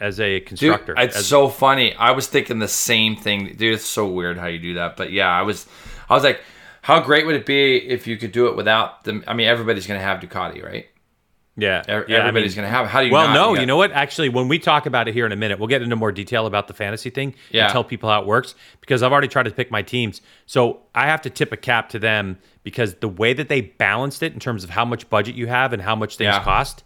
as a constructor. Dude, so funny. I was thinking the same thing. Dude, it's so weird how you do that. But yeah, I was like, how great would it be if you could do it without them? I mean, everybody's going to have Ducati, right? Yeah. Everybody's going to have. How do you not? Well, no, you know what? Actually, when we talk about it here in a minute, we'll get into more detail about the fantasy thing and tell people how it works, because I've already tried to pick my teams. So I have to tip a cap to them because the way that they balanced it in terms of how much budget you have and how much things cost,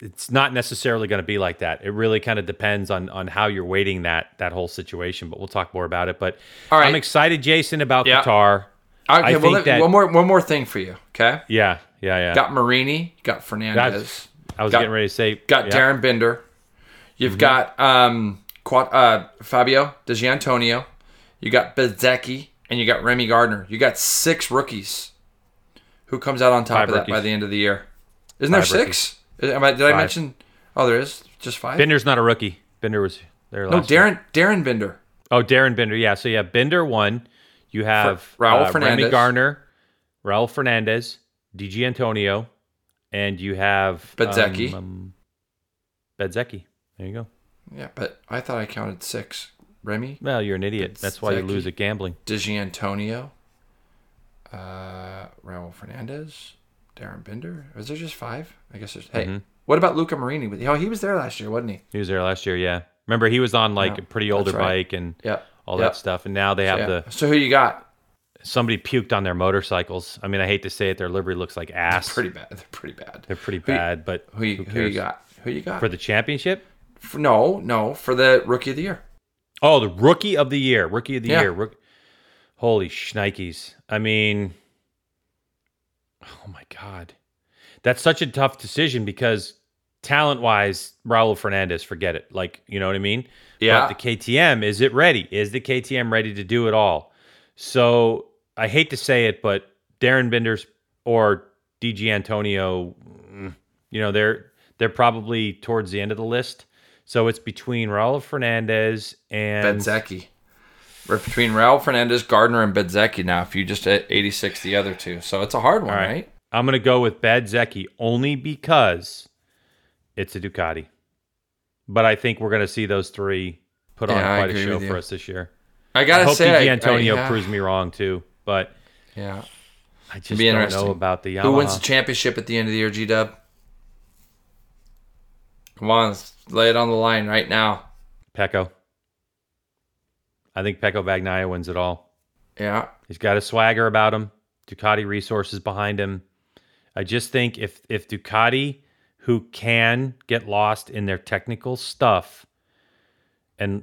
it's not necessarily going to be like that. It really kind of depends on how you're weighting that whole situation, but we'll talk more about it. But all right. I'm excited, Jason, about Qatar. Okay, I think that one more thing for you, okay? Yeah. Got Marini, got Fernandez. I was getting ready to say. Got Darren Binder. You've got Fabio DiGiantonio. You got Bezzecchi, and you got Remy Gardner. You got 6 rookies. Who comes out on top of that by the end of the year? Isn't there 5 six? Did I mention? Oh, there is just 5. Binder's not a rookie. Binder was there last year. No, Darren Binder. Oh, Darren Binder. Yeah. So you have Binder 1. You have Raul Fernandez, Remy Garner, Raul Fernandez, DiGiantonio, and you have Bezzecchi. Bezzecchi. There you go. Yeah, but I thought I counted 6. Remy. Well, you're an idiot. Bezzecchi, that's why you lose at gambling. DiGiantonio, Raul Fernandez. Darren Binder? Was there just 5? I guess there's... Hey, what about Luca Marini? He was there last year, wasn't he? He was there last year, yeah. Remember, he was on a pretty older bike and all that stuff. And now they have the... So who you got? Somebody puked on their motorcycles. I mean, I hate to say it. Their livery looks like ass. They're pretty bad, but who you got? Who you got? For the championship? For the Rookie of the Year. Oh, the Rookie of the Year. Year. Holy shnikes. I mean... Oh, my God. That's such a tough decision because talent-wise, Raul Fernandez, forget it. You know what I mean? Yeah. But the KTM, is it ready? Is the KTM ready to do it all? So I hate to say it, but Darren Binders or DiGiantonio, they're probably towards the end of the list. So it's between Raul Fernandez and... Bezzecchi. We're between Raul Fernandez, Gardner, and Bezzecchi now. If you just hit 86 the other 2. So it's a hard one, right? I'm going to go with Bezzecchi only because it's a Ducati. But I think we're going to see those 3 put on quite a show for us this year. I got to say, DiGiantonio proves me wrong too. But I just don't know about the Yamaha. Who wins the championship at the end of the year, G-Dub? Come on, let's lay it on the line right now. Pecco. I think Pecco Bagnaia wins it all. Yeah. He's got a swagger about him. Ducati resources behind him. I just think if Ducati, who can get lost in their technical stuff and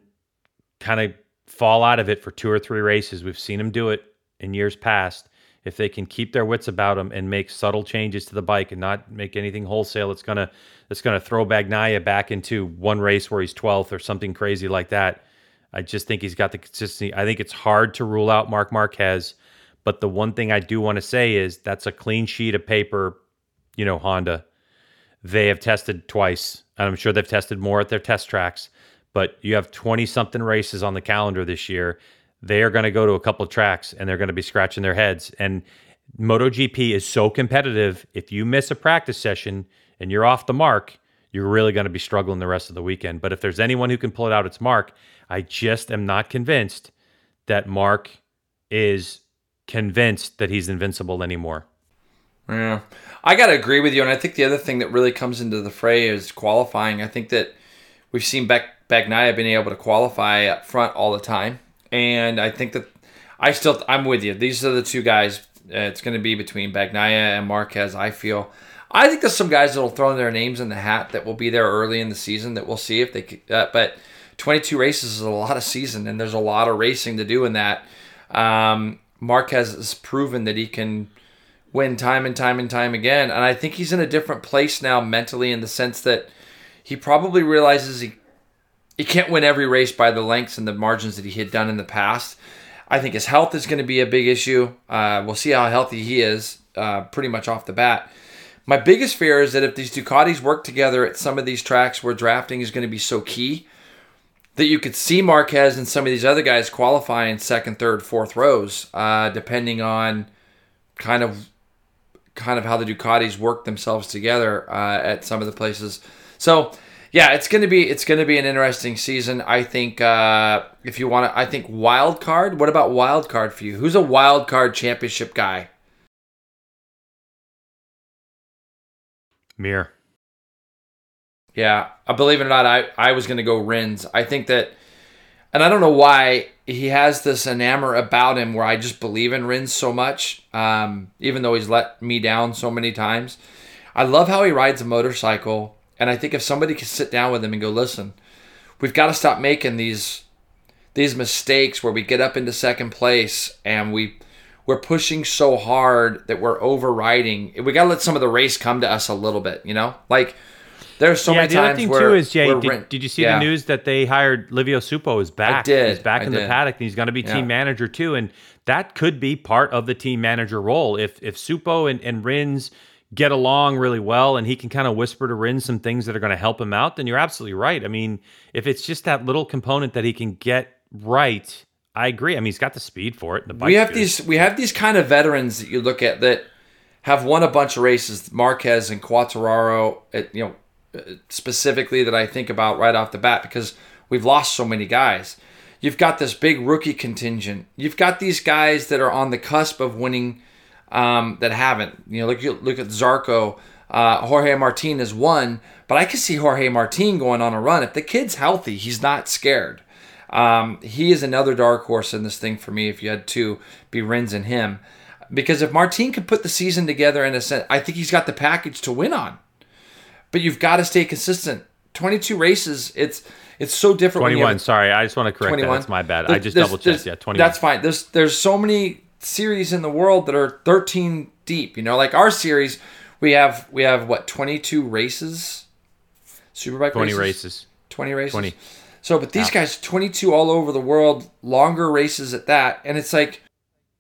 kind of fall out of it for 2 or 3 races, we've seen them do it in years past, if they can keep their wits about them and make subtle changes to the bike and not make anything wholesale, it's going to throw Bagnaia back into one race where he's 12th or something crazy like that. I just think he's got the consistency. I think it's hard to rule out Marc Marquez, but the one thing I do want to say is that's a clean sheet of paper, Honda. They have tested twice, and I'm sure they've tested more at their test tracks, but you have 20-something races on the calendar this year. They are going to go to a couple of tracks, and they're going to be scratching their heads. And MotoGP is so competitive. If you miss a practice session and you're off the mark, you're really going to be struggling the rest of the weekend. But if there's anyone who can pull it out, it's Mark. I just am not convinced that Mark is convinced that he's invincible anymore. Yeah, I got to agree with you. And I think the other thing that really comes into the fray is qualifying. I think that we've seen Bagnaia have been able to qualify up front all the time. And I think that I'm with you. These are the two guys. It's going to be between Bagnaia and Marquez, I feel. I think there's some guys that will throw their names in the hat that will be there early in the season that we'll see if they could. But 22 races is a lot of season, and there's a lot of racing to do in that. Marquez has proven that he can win time and time and time again. And I think he's in a different place now mentally in the sense that he probably realizes he can't win every race by the lengths and the margins that he had done in the past. I think his health is going to be a big issue. We'll see how healthy he is pretty much off the bat. My biggest fear is that if these Ducatis work together at some of these tracks where drafting is going to be so key, that you could see Marquez and some of these other guys qualify in second, third, fourth rows, depending on kind of how the Ducatis work themselves together at some of the places. So, yeah, it's going to be an interesting season. I think if you want to, I think wild card. What about wild card for you? Who's a wild card championship guy? Mir. Yeah, believe it or not, I was going to go Rins. I think that, and I don't know why he has this enamor about him where I just believe in Rins so much, even though he's let me down so many times. I love how he rides a motorcycle. And I think if somebody could sit down with him and go, listen, we've got to stop making these mistakes where we get up into second place and we're pushing so hard that we're overriding. We got to let some of the race come to us a little bit, you know? Like there's so many times where... The other thing too is, Jay, did you see the news that they hired Livio Supo is back? I did. He's back in the paddock and he's going to be team manager too. And that could be part of the team manager role. If Supo and Rins get along really well and he can kind of whisper to Rin some things that are going to help him out, then you're absolutely right. I mean, if it's just that little component that he can get right, I agree. I mean, he's got the speed for it. And the bike's we have these kind of veterans that you look at that have won a bunch of races, Marquez and Quartararo, you know, specifically that I think about right off the bat because we've lost so many guys. You've got this big rookie contingent. You've got these guys that are on the cusp of winning that haven't. You know, look at Zarco. Jorge Martin has won, but I can see Jorge Martin going on a run. If the kid's healthy, he's not scared. He is another dark horse in this thing for me. If you had two, be Rins and him, because if Martin could put the season together in a sense, I think he's got the package to win on. But you've got to stay consistent. 22 races, it's so different. 21. Sorry, I just want to correct 21. That. That's my bad. I just double checked. Yeah, 21. That's fine. There's so many series in the world that are 13 deep, you know, like our series, we have what, 22 races, Superbike 20 races. So, but these guys, 22 all over the world, longer races at that. And it's like,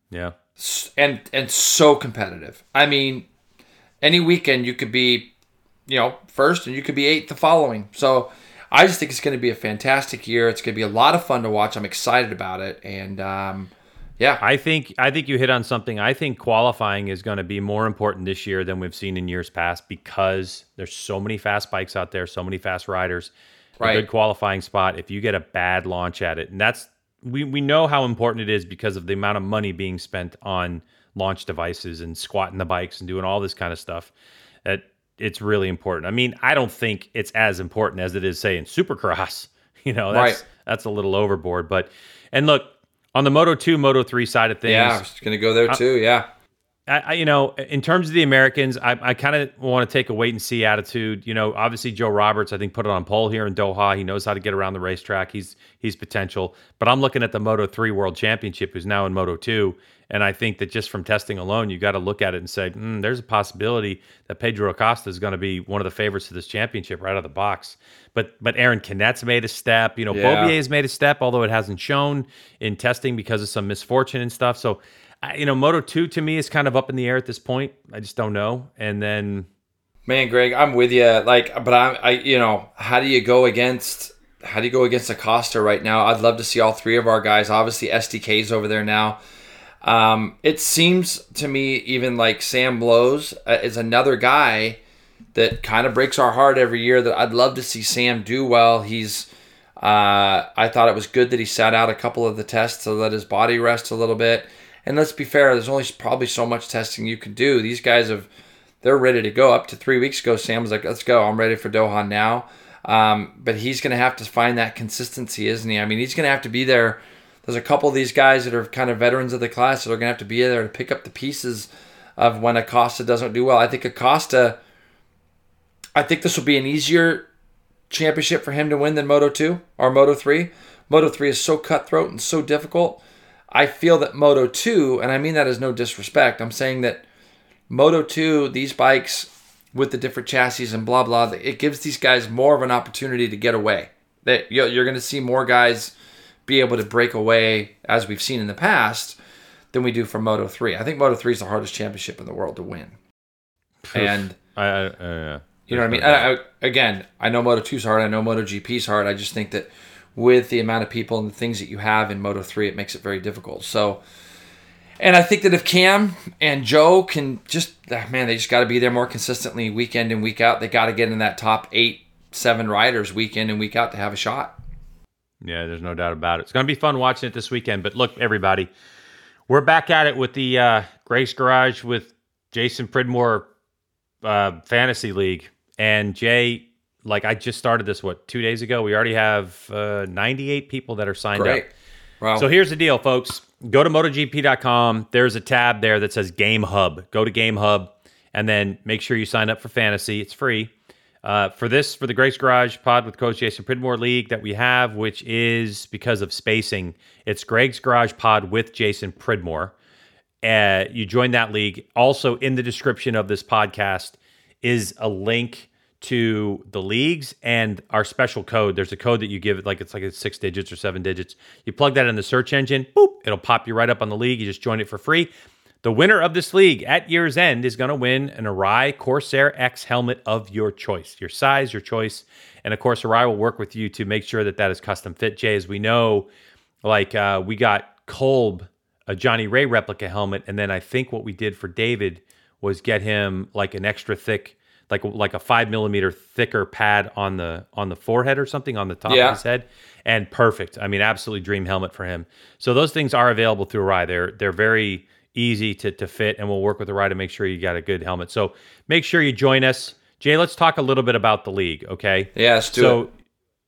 yeah. And so competitive. I mean, any weekend you could be, you know, first and you could be eighth the following. So I just think it's going to be a fantastic year. It's going to be a lot of fun to watch. I'm excited about it. And, yeah, I think you hit on something. I think qualifying is going to be more important this year than we've seen in years past because there's so many fast bikes out there, so many fast riders. Right. A good qualifying spot if you get a bad launch at it. And that's we know how important it is because of the amount of money being spent on launch devices and squatting the bikes and doing all this kind of stuff. It's really important. I mean, I don't think it's as important as it is, say, in Supercross. You know, that's a little overboard. But and look. On the Moto 2, Moto 3 side of things. Yeah, I was going to go there too, yeah. You know, in terms of the Americans, I kind of want to take a wait-and-see attitude. You know, obviously Joe Roberts, I think, put it on pole here in Doha. He knows how to get around the racetrack. He's potential. But I'm looking at the Moto 3 World Championship, who's now in Moto 2, and I think that just from testing alone, you got to look at it and say, there's a possibility that Pedro Acosta is going to be one of the favorites to this championship right out of the box. But Aaron Canet's made a step. You know, Bobier's made a step, although it hasn't shown in testing because of some misfortune and stuff. So, you know, Moto 2 to me is kind of up in the air at this point. I just don't know. And then, man, Greg, I'm with you. Like, but I you know, how do you go against Acosta right now? I'd love to see all three of our guys. Obviously, SDK's over there now. It seems to me even like Sam Blows is another guy that kind of breaks our heart every year that I'd love to see Sam do well. I thought it was good that he sat out a couple of the tests to let his body rest a little bit. And let's be fair, there's only probably so much testing you can do. These guys they're ready to go. Up to 3 weeks ago, Sam was like, let's go. I'm ready for Doha now. But he's going to have to find that consistency, isn't he? I mean, he's going to have to be there. There's a couple of these guys that are kind of veterans of the class that are going to have to be there to pick up the pieces of when Acosta doesn't do well. I think this will be an easier championship for him to win than Moto 2 or Moto 3. Moto 3 is so cutthroat and so difficult. I feel that Moto 2, and I mean that as no disrespect, I'm saying that Moto 2, these bikes with the different chassis and blah, blah, it gives these guys more of an opportunity to get away. That you're going to see more guys be able to break away, as we've seen in the past, than we do for Moto 3. I think Moto 3 is the hardest championship in the world to win. And you know what I mean? Again, I know Moto 2 is hard. I know Moto GP is hard. I just think that with the amount of people and the things that you have in Moto 3, it makes it very difficult. So, and I think that if Cam and Joe can just, man, they just got to be there more consistently week in and week out. They got to get in that top 8-7 riders week in and week out to have a shot. Yeah, there's no doubt about it. It's going to be fun watching it this weekend. But look, everybody, we're back at it with the Grace Garage with Jason Pridmore Fantasy League. And Jay, like I just started this, 2 days ago? We already have 98 people that are signed up. Wow. So here's the deal, folks. Go to MotoGP.com. There's a tab there that says Game Hub. Go to Game Hub and then make sure you sign up for Fantasy. It's free. For the Grace Garage pod with Coach Jason Pridmore League that we have, which is because of spacing, it's Greg's Garage pod with Jason Pridmore. You join that league. Also in the description of this podcast is a link to the leagues and our special code. There's a code that you give it, it's 6 digits or 7 digits. You plug that in the search engine, boop, it'll pop you right up on the league. You just join it for free. The winner of this league at year's end is going to win an Arai Corsair X helmet of your choice, your size, your choice. And of course, Arai will work with you to make sure that that is custom fit. Jay, as we know, we got Kolb, a Johnny Ray replica helmet. And then I think what we did for David was get him an extra thick, like a 5 millimeter thicker pad on the forehead or something on the top of his head. And perfect. I mean, absolutely dream helmet for him. So those things are available through Arai. They're very easy to fit, and we'll work with the ride to make sure you got a good helmet. So make sure you join us. Jay, let's talk a little bit about the league, okay? Yeah, let's do it. So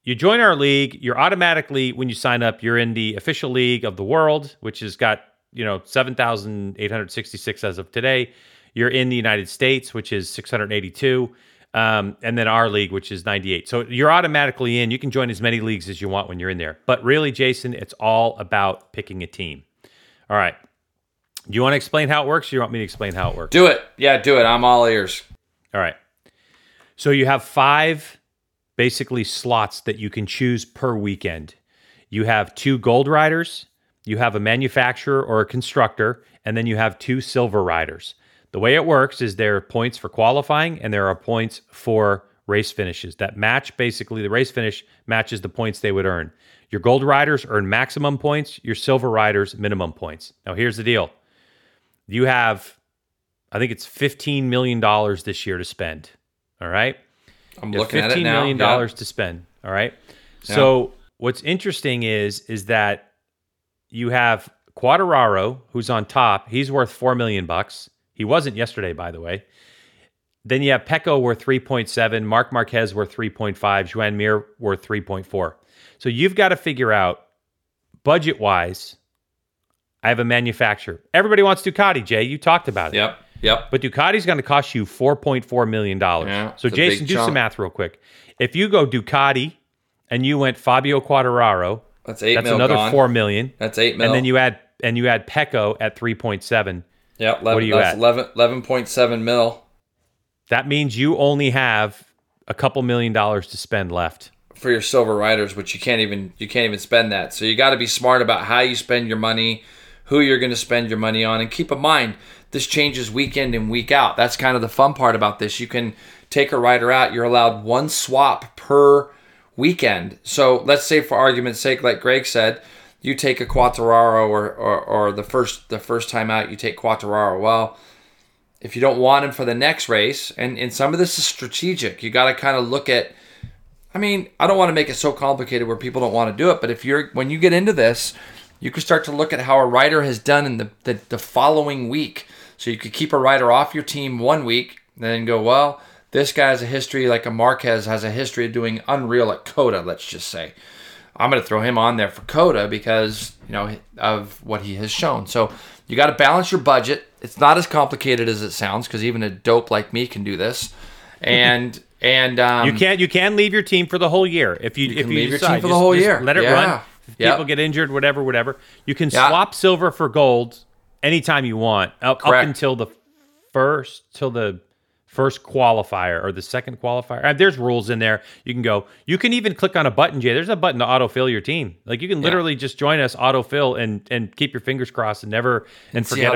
you join our league, you're automatically, when you sign up, you're in the official league of the world, which has got 7,866 as of today. You're in the United States, which is 682, and then our league, which is 98. So you're automatically in. You can join as many leagues as you want when you're in there. But really, Jason, it's all about picking a team. All right. Do you want to explain how it works, or you want me to explain how it works? Do it. Yeah, do it. I'm all ears. All right. So you have 5, basically, slots that you can choose per weekend. You have 2 gold riders, you have a manufacturer or a constructor, and then you have 2 silver riders. The way it works is there are points for qualifying, and there are points for race finishes. That match, basically, the race finish matches the points they would earn. Your gold riders earn maximum points. Your silver riders, minimum points. Now, here's the deal. You have, I think it's $15 million this year to spend, all right? I'm looking at it now. $15 million to spend, all right? Yeah. So what's interesting is that you have Quartararo, who's on top. He's worth $4 million. He wasn't yesterday, by the way. Then you have Pecco worth 3.7, Marc Marquez worth 3.5, Joan Mir worth 3.4. So you've got to figure out, budget-wise, I have a manufacturer. Everybody wants Ducati, Jay. You talked about it. Yep. But Ducati's going to cost you $4.4 million. Yeah, so Jason, do some math real quick. If you go Ducati and you went Fabio Quartararo, that's $8 million. That's another $4 million. That's $8 million. And then you add Pecco at 3.7. Yeah, that's 11.7 mil. That means you only have a couple $1 million to spend left for your silver riders, which you can't even spend that. So you got to be smart about how you spend your money, who you're going to spend your money on, and keep in mind this changes week in and week out. That's kind of the fun part about this. You can take a rider out. You're allowed one swap per weekend. So let's say, for argument's sake, like Greg said, you take a Quartararo or the first time out, you take Quartararo. Well, if you don't want him for the next race, and some of this is strategic, you got to kind of look at, I mean, I don't want to make it so complicated where people don't want to do it, but when you get into this, you can start to look at how a rider has done in the following week. So you could keep a rider off your team one week, then go, well, This guy has a history, like a Marquez has a history of doing unreal at Coda, let's just say. I'm going to throw him on there for Coda because, you know, of what he has shown. So you got to balance your budget. It's not as complicated as it sounds because even a dope like me can do this. And you can leave your team for the whole year if you decide, let it run. If people get injured, whatever. You can swap silver for gold anytime you want up until the first qualifier or the second qualifier. There's rules in there. You can even click on a button, Jay. There's a button to autofill your team. Like you can literally just join us, autofill and keep your fingers crossed and forget about it. And see how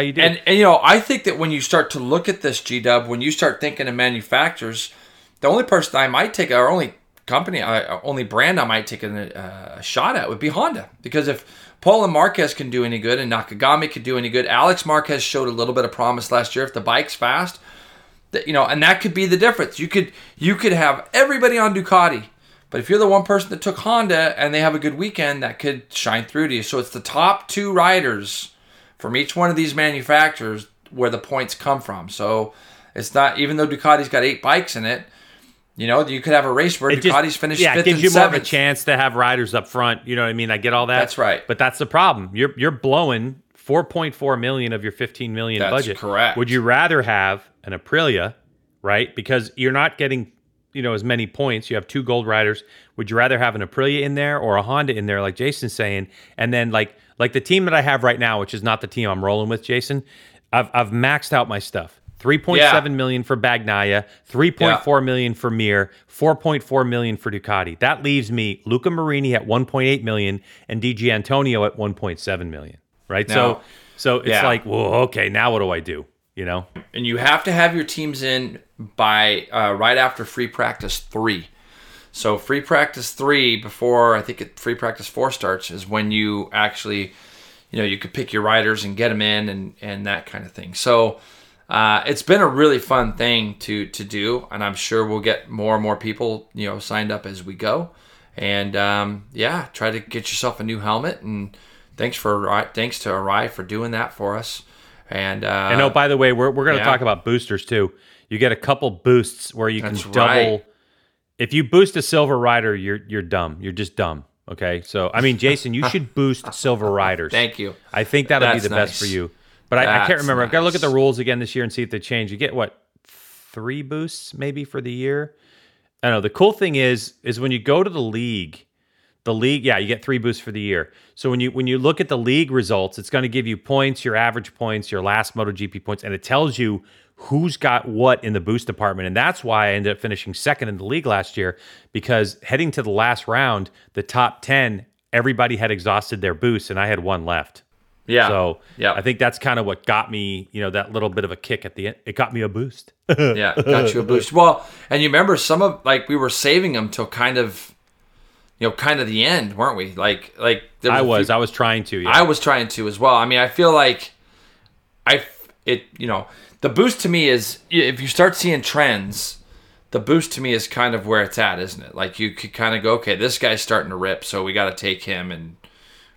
you do. And you know, I think that when you start to look at this, G-Dub, when you start thinking of manufacturers, the only person I might take, or only company, only brand I might take a shot at would be Honda. Because if Paul Marquez can do any good, and Nakagami could do any good, Alex Marquez showed a little bit of promise last year. If the bike's fast, and that could be the difference. You could have everybody on Ducati, but if you're the one person that took Honda and they have a good weekend, that could shine through to you. So it's the top two riders from each one of these manufacturers where the points come from. So it's not, even though Ducati's got 8 bikes in it, you know, you could have a race where Ducati's finished 5th and 7th. Yeah, it gives you more of a chance to have riders up front. You know what I mean? I get all that. That's right. But that's the problem. You're blowing $4.4 million of your $15 million budget. That's correct. Would you rather have an Aprilia, right? Because you're not getting, you know, as many points. You have 2 gold riders. Would you rather have an Aprilia in there or a Honda in there, like Jason's saying? And then like the team that I have right now, which is not the team I'm rolling with, Jason, I've maxed out my stuff. 3.7 million for Bagnaia, 3.4 million for Mir, 4.4 million for Ducati. That leaves me Luca Marini at 1.8 million and DG Antonio at 1.7 million. Right? Now, so it's like, well, okay, now what do I do? You know? And you have to have your teams in by right after free practice 3. So free practice 3 before I think free practice 4 starts is when you actually, you know, you could pick your riders and get them in and that kind of thing. So it's been a really fun thing to do, and I'm sure we'll get more and more people, you know, signed up as we go. And try to get yourself a new helmet. And thanks to Arai for doing that for us. And oh, by the way, we're going to talk about boosters too. You get a couple boosts where you can double. Right. If you boost a Silver Rider, you're dumb. You're just dumb. Okay, so I mean, Jason, you should boost Silver Riders. Thank you. I think that'll be the best for you. But I can't remember. Nice. I've got to look at the rules again this year and see if they change. You get, 3 boosts maybe for the year? I don't know. The cool thing is when you go to the league, you get 3 boosts for the year. So when you look at the league results, it's going to give you points, your average points, your last MotoGP points, and it tells you who's got what in the boost department. And that's why I ended up finishing 2nd in the league last year, because heading to the last round, the top 10, everybody had exhausted their boosts, and I had 1 left. Yeah. So I think that's kind of what got me, you know, that little bit of a kick at the end. It got me a boost. Yeah, got you a boost. Well, and you remember some of, we were saving them till kind of the end, weren't we? I was trying to. Yeah. I was trying to as well. I mean, I feel like the boost to me is, if you start seeing trends, the boost to me is kind of where it's at, isn't it? Like you could kind of go, okay, this guy's starting to rip, so we got to take him and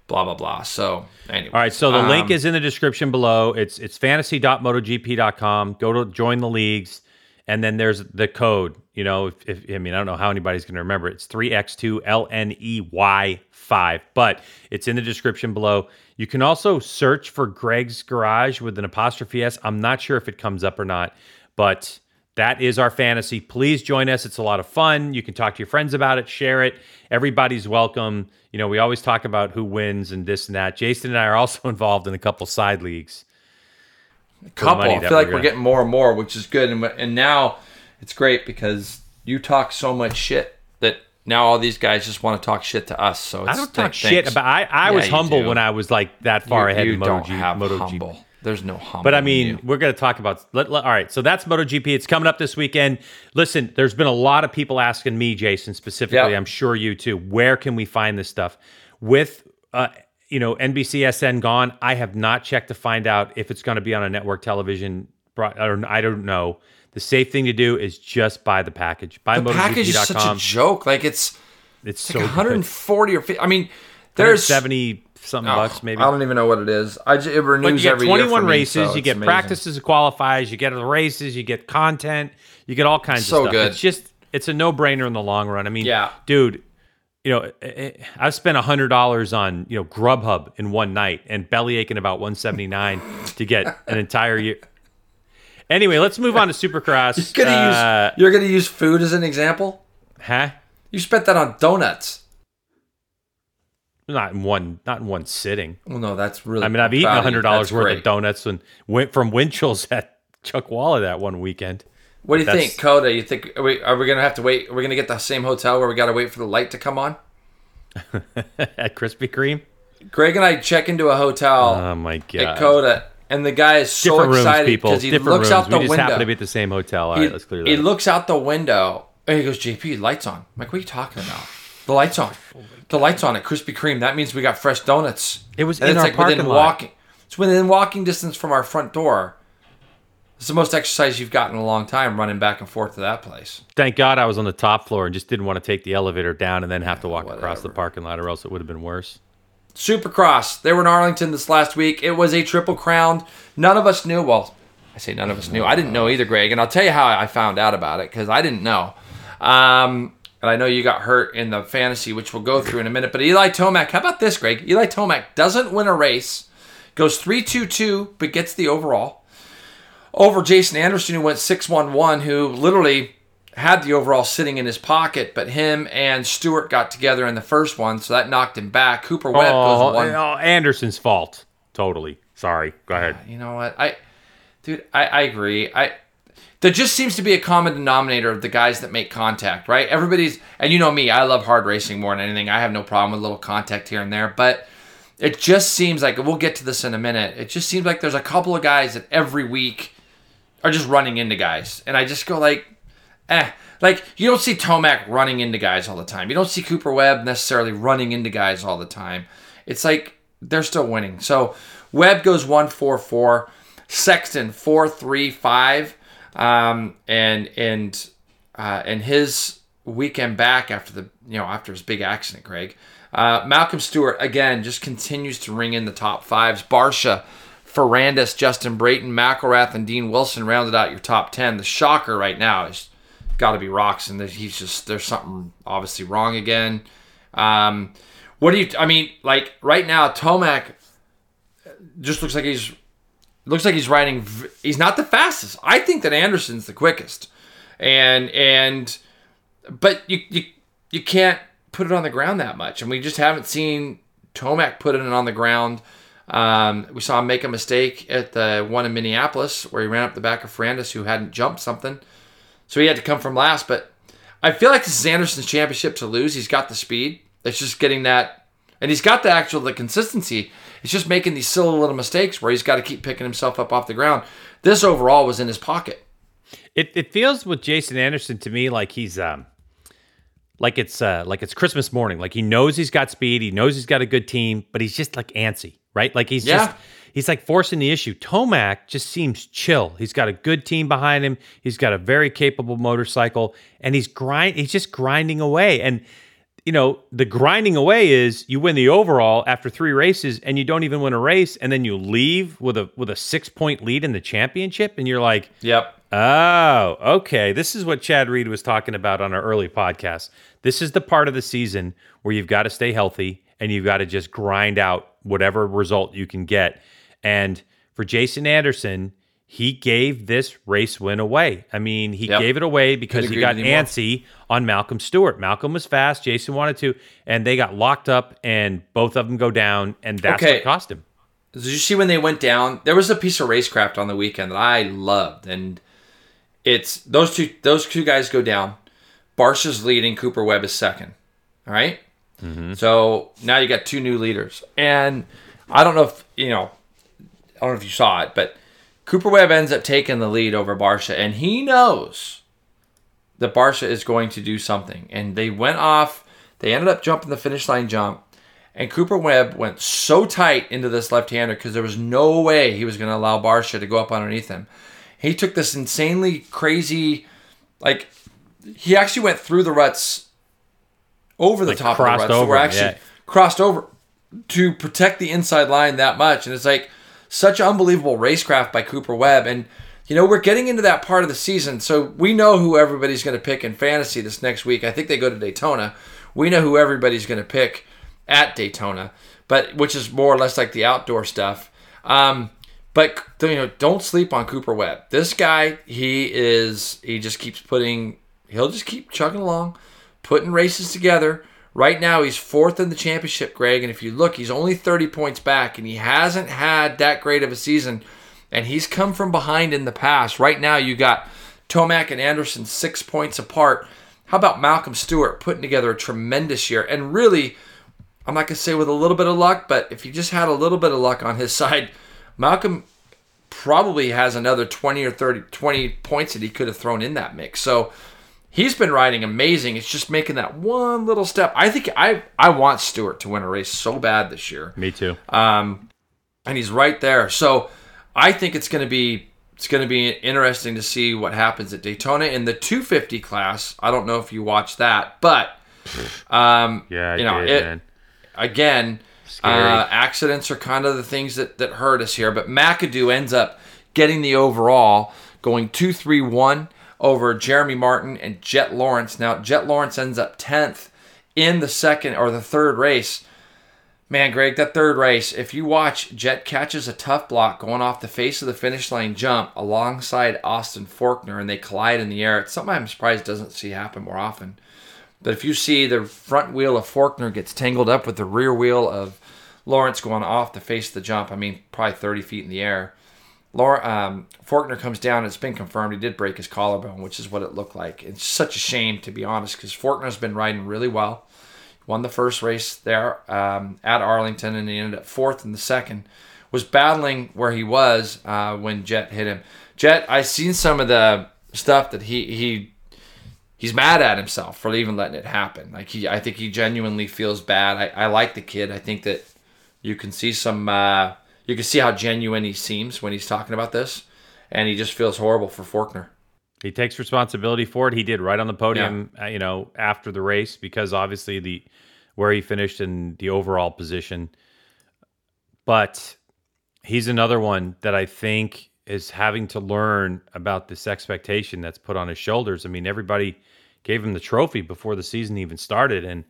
blah, blah, blah. So anyway. All right, so the link is in the description below. It's fantasy.motogp.com. Go to join the leagues, and then there's the code. You know, I don't know how anybody's going to remember it. It's 3X2LNEY5, but it's in the description below. You can also search for Greg's Garage with an 'S. I'm not sure if it comes up or not, but that is our fantasy. Please join us. It's a lot of fun. You can talk to your friends about it, share it. Everybody's welcome. You know, we always talk about who wins and this and that. Jason and I are also involved in a couple side leagues. I feel like we're getting more and more, which is good. And now it's great because you talk so much shit that now all these guys just want to talk shit to us. So it's, I don't talk shit about. I was humble when I was that far ahead in MotoGP. There's no humble. But I mean, we're going to talk about. All right, so that's MotoGP. It's coming up this weekend. Listen, there's been a lot of people asking me, Jason, specifically. Yep. I'm sure you too. Where can we find this stuff? With NBCSN gone, I have not checked to find out if it's going to be on a network television. I don't know. The safe thing to do is just buy the package. Buy MotoGP.com. The package is such a joke. It's so 140 good. Or 50. I mean, there's 70. something bucks maybe. I don't even know what it is. It renews every year. You get 21 races. So you get practices, qualifiers. You get the races. You get content. You get all kinds of stuff. Good. It's just a no brainer in the long run. I mean, dude, you know, I've spent $100 on Grubhub in one night and belly aching about $179 to get an entire year. Anyway, let's move on to Supercross. You're gonna use food as an example, huh? You spent that on donuts. Not in one sitting. Well, no, that's really. I mean, I've eaten $100 worth of donuts and went from Winchell's at Chuckwalla that one weekend. What do you think, Coda? You think are we gonna have to wait? Are we gonna get the same hotel where we gotta wait for the light to come on? At Krispy Kreme. Greg and I check into a hotel. Oh my god! At Coda, and the guy is so excited because he looks out the window. We just happen to be at the same hotel. All right, let's clear that. He looks out the window and he goes, "JP, lights on." I'm like, what are you talking about? The lights on. The lights on at Krispy Kreme. That means we got fresh donuts. It was in our parking lot. It's within walking distance from our front door. It's the most exercise you've gotten in a long time running back and forth to that place. Thank God I was on the top floor and just didn't want to take the elevator down and then have to walk across the parking lot, or else it would have been worse. Supercross. They were in Arlington this last week. It was a triple crown. None of us knew. Well, I say none of us knew. I didn't know either, Greg. And I'll tell you how I found out about it, because I didn't know. And I know you got hurt in the fantasy, which we'll go through in a minute. But Eli Tomac, how about this, Greg? Eli Tomac doesn't win a race, goes 3-2-2, but gets the overall. Over Jason Anderson, who went 6-1-1, who literally had the overall sitting in his pocket, but him and Stewart got together in the first one, so that knocked him back. Cooper Webb goes one. Oh, Anderson's fault. Totally. Sorry. Go ahead. You know what? I agree. There just seems to be a common denominator of the guys that make contact, right? Everybody's, and you know me, I love hard racing more than anything. I have no problem with a little contact here and there, but it just seems like, we'll get to this in a minute, it just seems like there's a couple of guys that every week are just running into guys. And I just go like, Like, you don't see Tomac running into guys all the time. You don't see Cooper Webb necessarily running into guys all the time. It's like, they're still winning. So, Webb goes 1-4-4. Sexton, 4-3-5. And his weekend back after the, after his big accident, Greg. Malcolm Stewart, again, just continues to ring in the top fives. Barsha, Ferrandis, Justin Brayton, McElrath, and Dean Wilson rounded out your top 10. The shocker right now is got to be Roxon. There's something obviously wrong again. Right now, Tomac just looks like he's riding. He's not the fastest. I think that Anderson's the quickest, but you can't put it on the ground that much, and we just haven't seen Tomac put it on the ground. We saw him make a mistake at the one in Minneapolis where he ran up the back of Ferrandis, who hadn't jumped something. So he had to come from last, but I feel like this is Anderson's championship to lose. He's got the speed. It's just getting that, and he's got the consistency. It's just making these silly little mistakes where he's got to keep picking himself up off the ground. This overall was in his pocket. It feels with Jason Anderson to me like he's, like it's Christmas morning. Like he knows he's got speed. He knows he's got a good team, but he's just like antsy. Right? Like he's like forcing the issue. Tomac just seems chill. He's got a good team behind him. He's got a very capable motorcycle, and he's just grinding away. And the grinding away is you win the overall after three races and you don't even win a race, and then you leave with a 6-point lead in the championship, and you're like, yep. Oh, okay. This is what Chad Reed was talking about on our early podcast. This is the part of the season where you've got to stay healthy and you've got to just grind out whatever result you can get. And for Jason Anderson, he gave this race win away. I mean, he gave it away because he got antsy on Malcolm Stewart. Malcolm was fast. Jason wanted to, and they got locked up, and both of them go down, and that's what cost him. Did you see when they went down? There was a piece of racecraft on the weekend that I loved, and it's those two guys go down. Barsha's leading. Cooper Webb is second. All right? Mm-hmm. So now you got two new leaders, and I don't know if you saw it, but Cooper Webb ends up taking the lead over Barsha, and he knows that Barsha is going to do something. And they went off. They ended up jumping the finish line jump, and Cooper Webb went so tight into this left-hander because there was no way he was going to allow Barsha to go up underneath him. He took this insanely crazy, like he actually went through the ruts. Over the top of the ruts, so we're actually crossed over to protect the inside line that much. And it's like such unbelievable racecraft by Cooper Webb. And, you know, we're getting into that part of the season. So we know who everybody's going to pick in fantasy this next week. I think they go to Daytona. We know who everybody's going to pick at Daytona, but which is more or less like the outdoor stuff. But, you know, don't sleep on Cooper Webb. This guy, he just keeps putting, he'll just keep chugging along, putting races together. Right now, he's fourth in the championship, Greg. And if you look, he's only 30 points back, and he hasn't had that great of a season. And he's come from behind in the past. Right now, you got Tomac and Anderson 6 points apart. How about Malcolm Stewart putting together a tremendous year? And really, I'm not going to say with a little bit of luck, but if you just had a little bit of luck on his side, Malcolm probably has another 20 points that he could have thrown in that mix. So he's been riding amazing. It's just making that one little step. I think I want Stewart to win a race so bad this year. Me too. And he's right there. So I think it's going to be interesting to see what happens at Daytona in the 250 class. I don't know if you watched that, but Again, accidents are kind of the things that hurt us here, but McAdoo ends up getting the overall, going 2-3-1 over Jeremy Martin and Jet Lawrence. Now, Jet Lawrence ends up 10th in the second or the third race. Man, Greg, that third race, if you watch, Jet catches a tough block going off the face of the finish line jump alongside Austin Faulkner, and they collide in the air. It's something I'm surprised doesn't see happen more often. But if you see, the front wheel of Faulkner gets tangled up with the rear wheel of Lawrence going off the face of the jump. I mean, probably 30 feet in the air. Faulkner comes down. It's been confirmed he did break his collarbone, which is what it looked like. It's such a shame, to be honest, because Faulkner's been riding really well. Won the first race there at Arlington, and he ended up fourth in the second. Was battling where he was when Jet hit him. Jet, I've seen some of the stuff that he's mad at himself for even letting it happen. Like I think he genuinely feels bad. I like the kid. I think that you can see you can see how genuine he seems when he's talking about this, and he just feels horrible for Faulkner. He takes responsibility for it. He did right on the podium, yeah. After the race, because obviously where he finished in the overall position. But he's another one that I think is having to learn about this expectation that's put on his shoulders. I mean, everybody gave him the trophy before the season even started. And,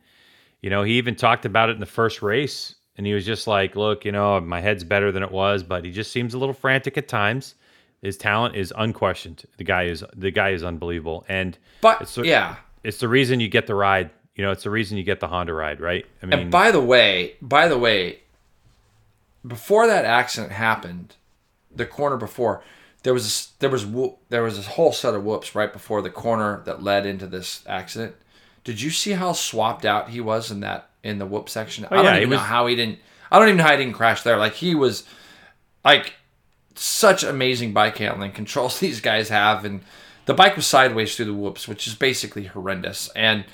he even talked about it in the first race. And he was just like, look, my head's better than it was, but he just seems a little frantic at times. His talent is unquestioned. The guy is unbelievable. It's the reason you get the ride. It's the reason you get the Honda ride, right? I mean, and by the way, before that accident happened, the corner before, there was a whole set of whoops right before the corner that led into this accident. Did you see how swapped out he was in the whoop section? I don't even know how he didn't crash there. Like, he was like such amazing bike handling controls these guys have, and the bike was sideways through the whoops, which is basically horrendous. And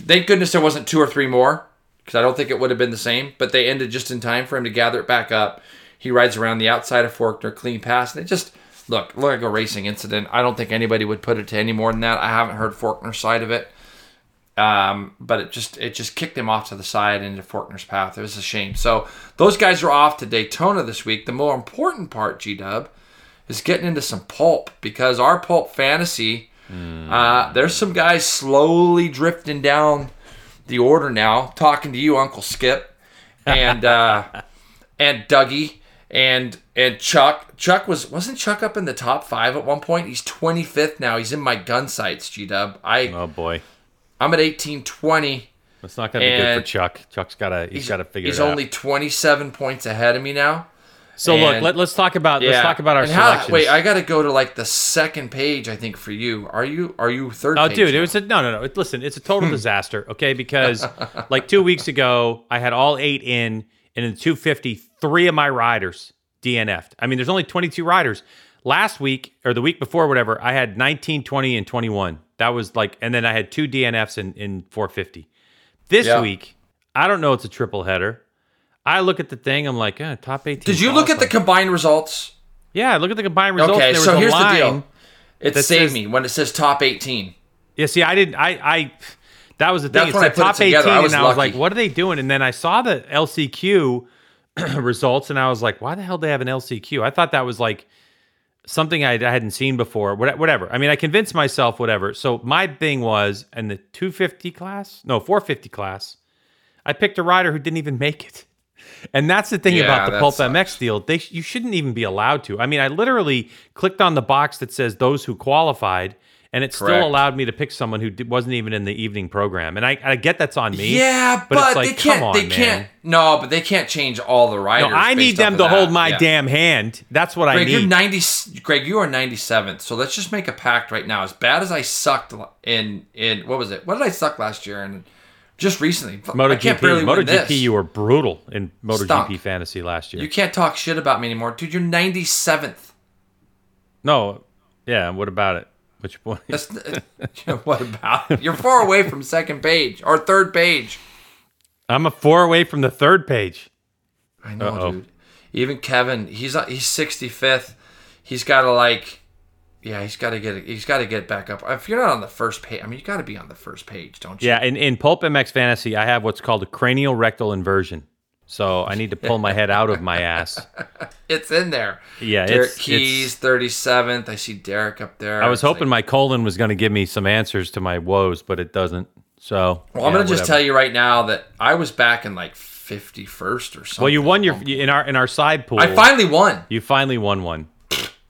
thank goodness there wasn't two or three more, because I don't think it would have been the same. But they ended just in time for him to gather it back up. He rides around the outside of Faulkner, clean pass, and it just looked like a racing incident. I don't think anybody would put it to any more than that. I haven't heard Faulkner's side of it, but it just kicked him off to the side into Faulkner's path. It was a shame. So those guys are off to Daytona this week. The more important part, G-Dub, is getting into some pulp, because our pulp fantasy, there's some guys slowly drifting down the order now. Talking to you, Uncle Skip, and Dougie. And Chuck wasn't Chuck up in the top five at one point? He's 25th now. He's in my gun sights, G-Dub. Oh boy, I'm at 1820. That's not going to be good for Chuck. Chuck's got to figure it out. He's only 27 points ahead of me now. So look, let's talk about our selections. Wait, I got to go to like the second page, I think, for you. Are you third? Oh, page dude, now? It was no. Listen, it's a total disaster. Okay, because like 2 weeks ago, I had all 8 in. And in the 250, 3 of my riders DNF'd. I mean, there's only 22 riders. Last week, or the week before, whatever, I had 19, 20, and 21. That was like, and then I had 2 DNFs in 450. This week, I don't know, it's a triple header. I look at the thing, I'm like, top 18. Did you look at the combined results? Yeah, I look at the combined results. Okay, so here's the deal. It saved me when it says top 18. Yeah, see, I didn't. That was the thing. That's when I put top it together. 18, I was and lucky. I was like, what are they doing? And then I saw the LCQ results, and I was like, why the hell do they have an LCQ? I thought that was like something I hadn't seen before. Whatever. I mean, I convinced myself, whatever. So my thing was, in the 250 class, no, 450 class, I picked a rider who didn't even make it. And that's the thing about the Pulp sucks. MX deal. You shouldn't even be allowed to. I mean, I literally clicked on the box that says those who qualified, and it Correct. Still allowed me to pick someone who wasn't even in the evening program. And I get that's on me. Yeah, but it's like, they can't. No, but they can't change all the riders. No, I need them to hold my damn hand. That's what I need. Greg, you are 97th. So let's just make a pact right now. As bad as I sucked in what was it? What did I suck last year? And just recently, MotoGP, you were brutal in MotoGP fantasy last year. You can't talk shit about me anymore, dude. You're 97th. No, yeah. What about it? Which point? What about it? You're far away from second page or third page. I'm a far away from the third page. I know, dude. Even Kevin, he's 65th. He's got to he's got to get back up. If you're not on the first page, I mean, you got to be on the first page, don't you? Yeah, in Pulp MX Fantasy, I have what's called a cranial rectal inversion. So I need to pull my head out of my ass. It's in there. Yeah, Derek Keys, 37th. I see Derek up there. I was hoping my colon was going to give me some answers to my woes, but it doesn't. So I'm going to just tell you right now that I was back in 51st or something. Well, you won in our side pool. I finally won. You finally won one.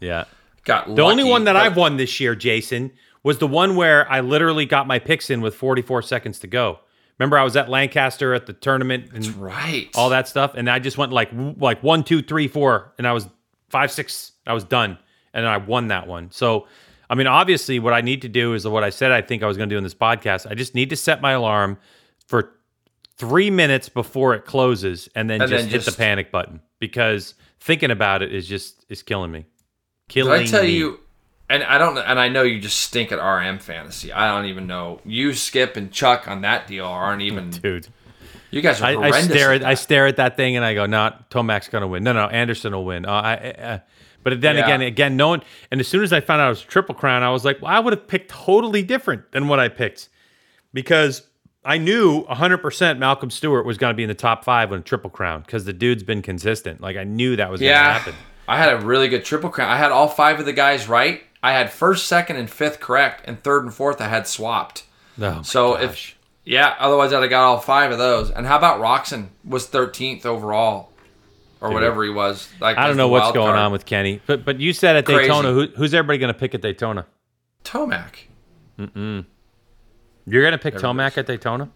Yeah. The only one that I've won this year, Jason, was the one where I literally got my picks in with 44 seconds to go. Remember, I was at Lancaster at the tournament and that's right. all that stuff, and I just went like 1, 2, 3, 4, and I was 5, 6. I was done, and I won that one. So, I mean, obviously, what I need to do is what I said I think I was going to do in this podcast. I just need to set my alarm for 3 minutes before it closes, and then just hit the panic button, because thinking about it is killing me. Did I tell you, and I know you just stink at RM fantasy. I don't even know. You, Skip, and Chuck on that deal aren't even. Dude, you guys are horrendous. I stare at that thing and I go, no, Tomac's going to win. No, Anderson will win. But then again, no one. And as soon as I found out it was Triple Crown, I was like, well, I would have picked totally different than what I picked, because I knew 100% Malcolm Stewart was going to be in the top 5 on Triple Crown, because the dude's been consistent. I knew that was going to happen. I had a really good Triple Crown. I had all 5 of the guys right. I had 1st, 2nd, and 5th correct, and 3rd and 4th I had swapped. No. Oh, so gosh. Otherwise I'd have got all 5 of those. And how about Roxon was 13th overall, or whatever he was. I don't know what's going on with Kenny. But you said at Daytona, who's everybody going to pick at Daytona? Tomac. You're going to pick Tomac at Daytona?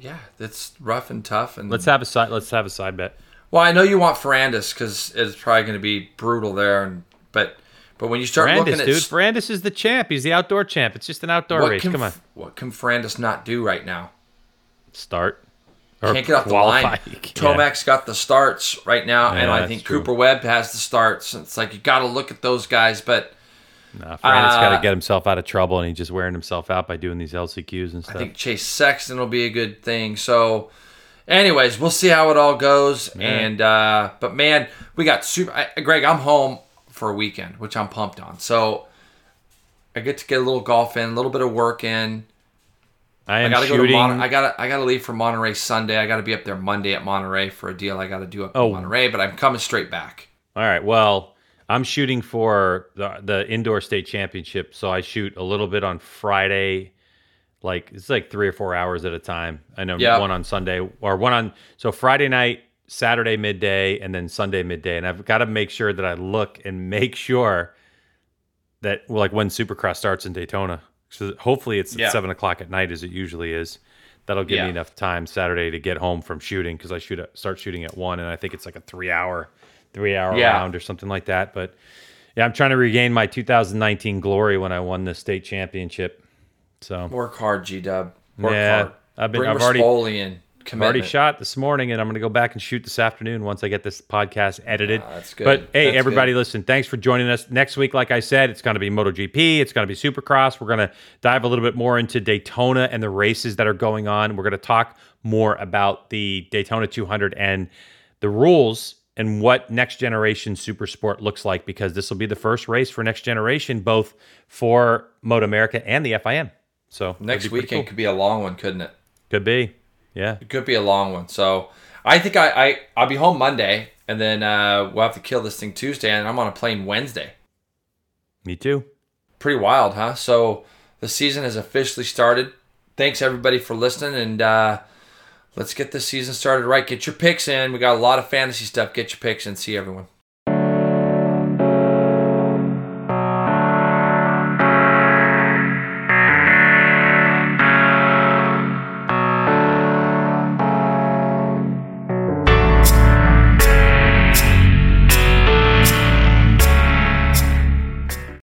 Yeah, that's rough and tough. And let's have a side bet. Well, I know you want Ferrandis, because it's probably going to be brutal there, but when you start Ferrandis, looking at Ferrandis is the champ. He's the outdoor champ. It's just an outdoor race. Come on, what can Ferrandis not do right now? Start. Can't get off the line. Tomac's got the starts right now, and I think Cooper Webb has the starts. It's you got to look at those guys, but Ferrandis got to get himself out of trouble, and he's just wearing himself out by doing these LCQs and stuff. I think Chase Sexton will be a good thing. So. Anyways, we'll see how it all goes, but we got Greg, I'm home for a weekend, which I'm pumped on. So I get to get a little golf in, a little bit of work in. I gotta leave for Monterey Sunday. I gotta be up there Monday at Monterey for a deal I gotta do up in Monterey, but I'm coming straight back. All right. Well, I'm shooting for the indoor state championship, so I shoot a little bit on Friday. It's 3 or 4 hours at a time. I know one on Sunday so Friday night, Saturday midday, and then Sunday midday. And I've got to make sure that I look and make sure that when Supercross starts in Daytona. So hopefully it's at 7:00 at night, as it usually is. That'll give me enough time Saturday to get home from shooting, because I start shooting at 1, and I think it's a three hour round or something like that. But I'm trying to regain my 2019 glory when I won the state championship. So work hard, G-Dub. Work hard. I've already shot this morning, and I'm going to go back and shoot this afternoon once I get this podcast edited. That's good. But hey, everybody, listen, thanks for joining us. Next week, like I said, it's going to be MotoGP. It's going to be Supercross. We're going to dive a little bit more into Daytona and the races that are going on. We're going to talk more about the Daytona 200 and the rules and what next generation super sport looks like, because this will be the first race for next generation, both for Moto America and the FIM. So next weekend cool. Could be a long one, couldn't it? Could be. Yeah. It could be a long one. So I think I'll be home Monday, and then we'll have to kill this thing Tuesday, and I'm on a plane Wednesday. Me too. Pretty wild, huh? So the season has officially started. Thanks, everybody, for listening, and let's get this season started right. Get your picks in. We got a lot of fantasy stuff. Get your picks in. See everyone.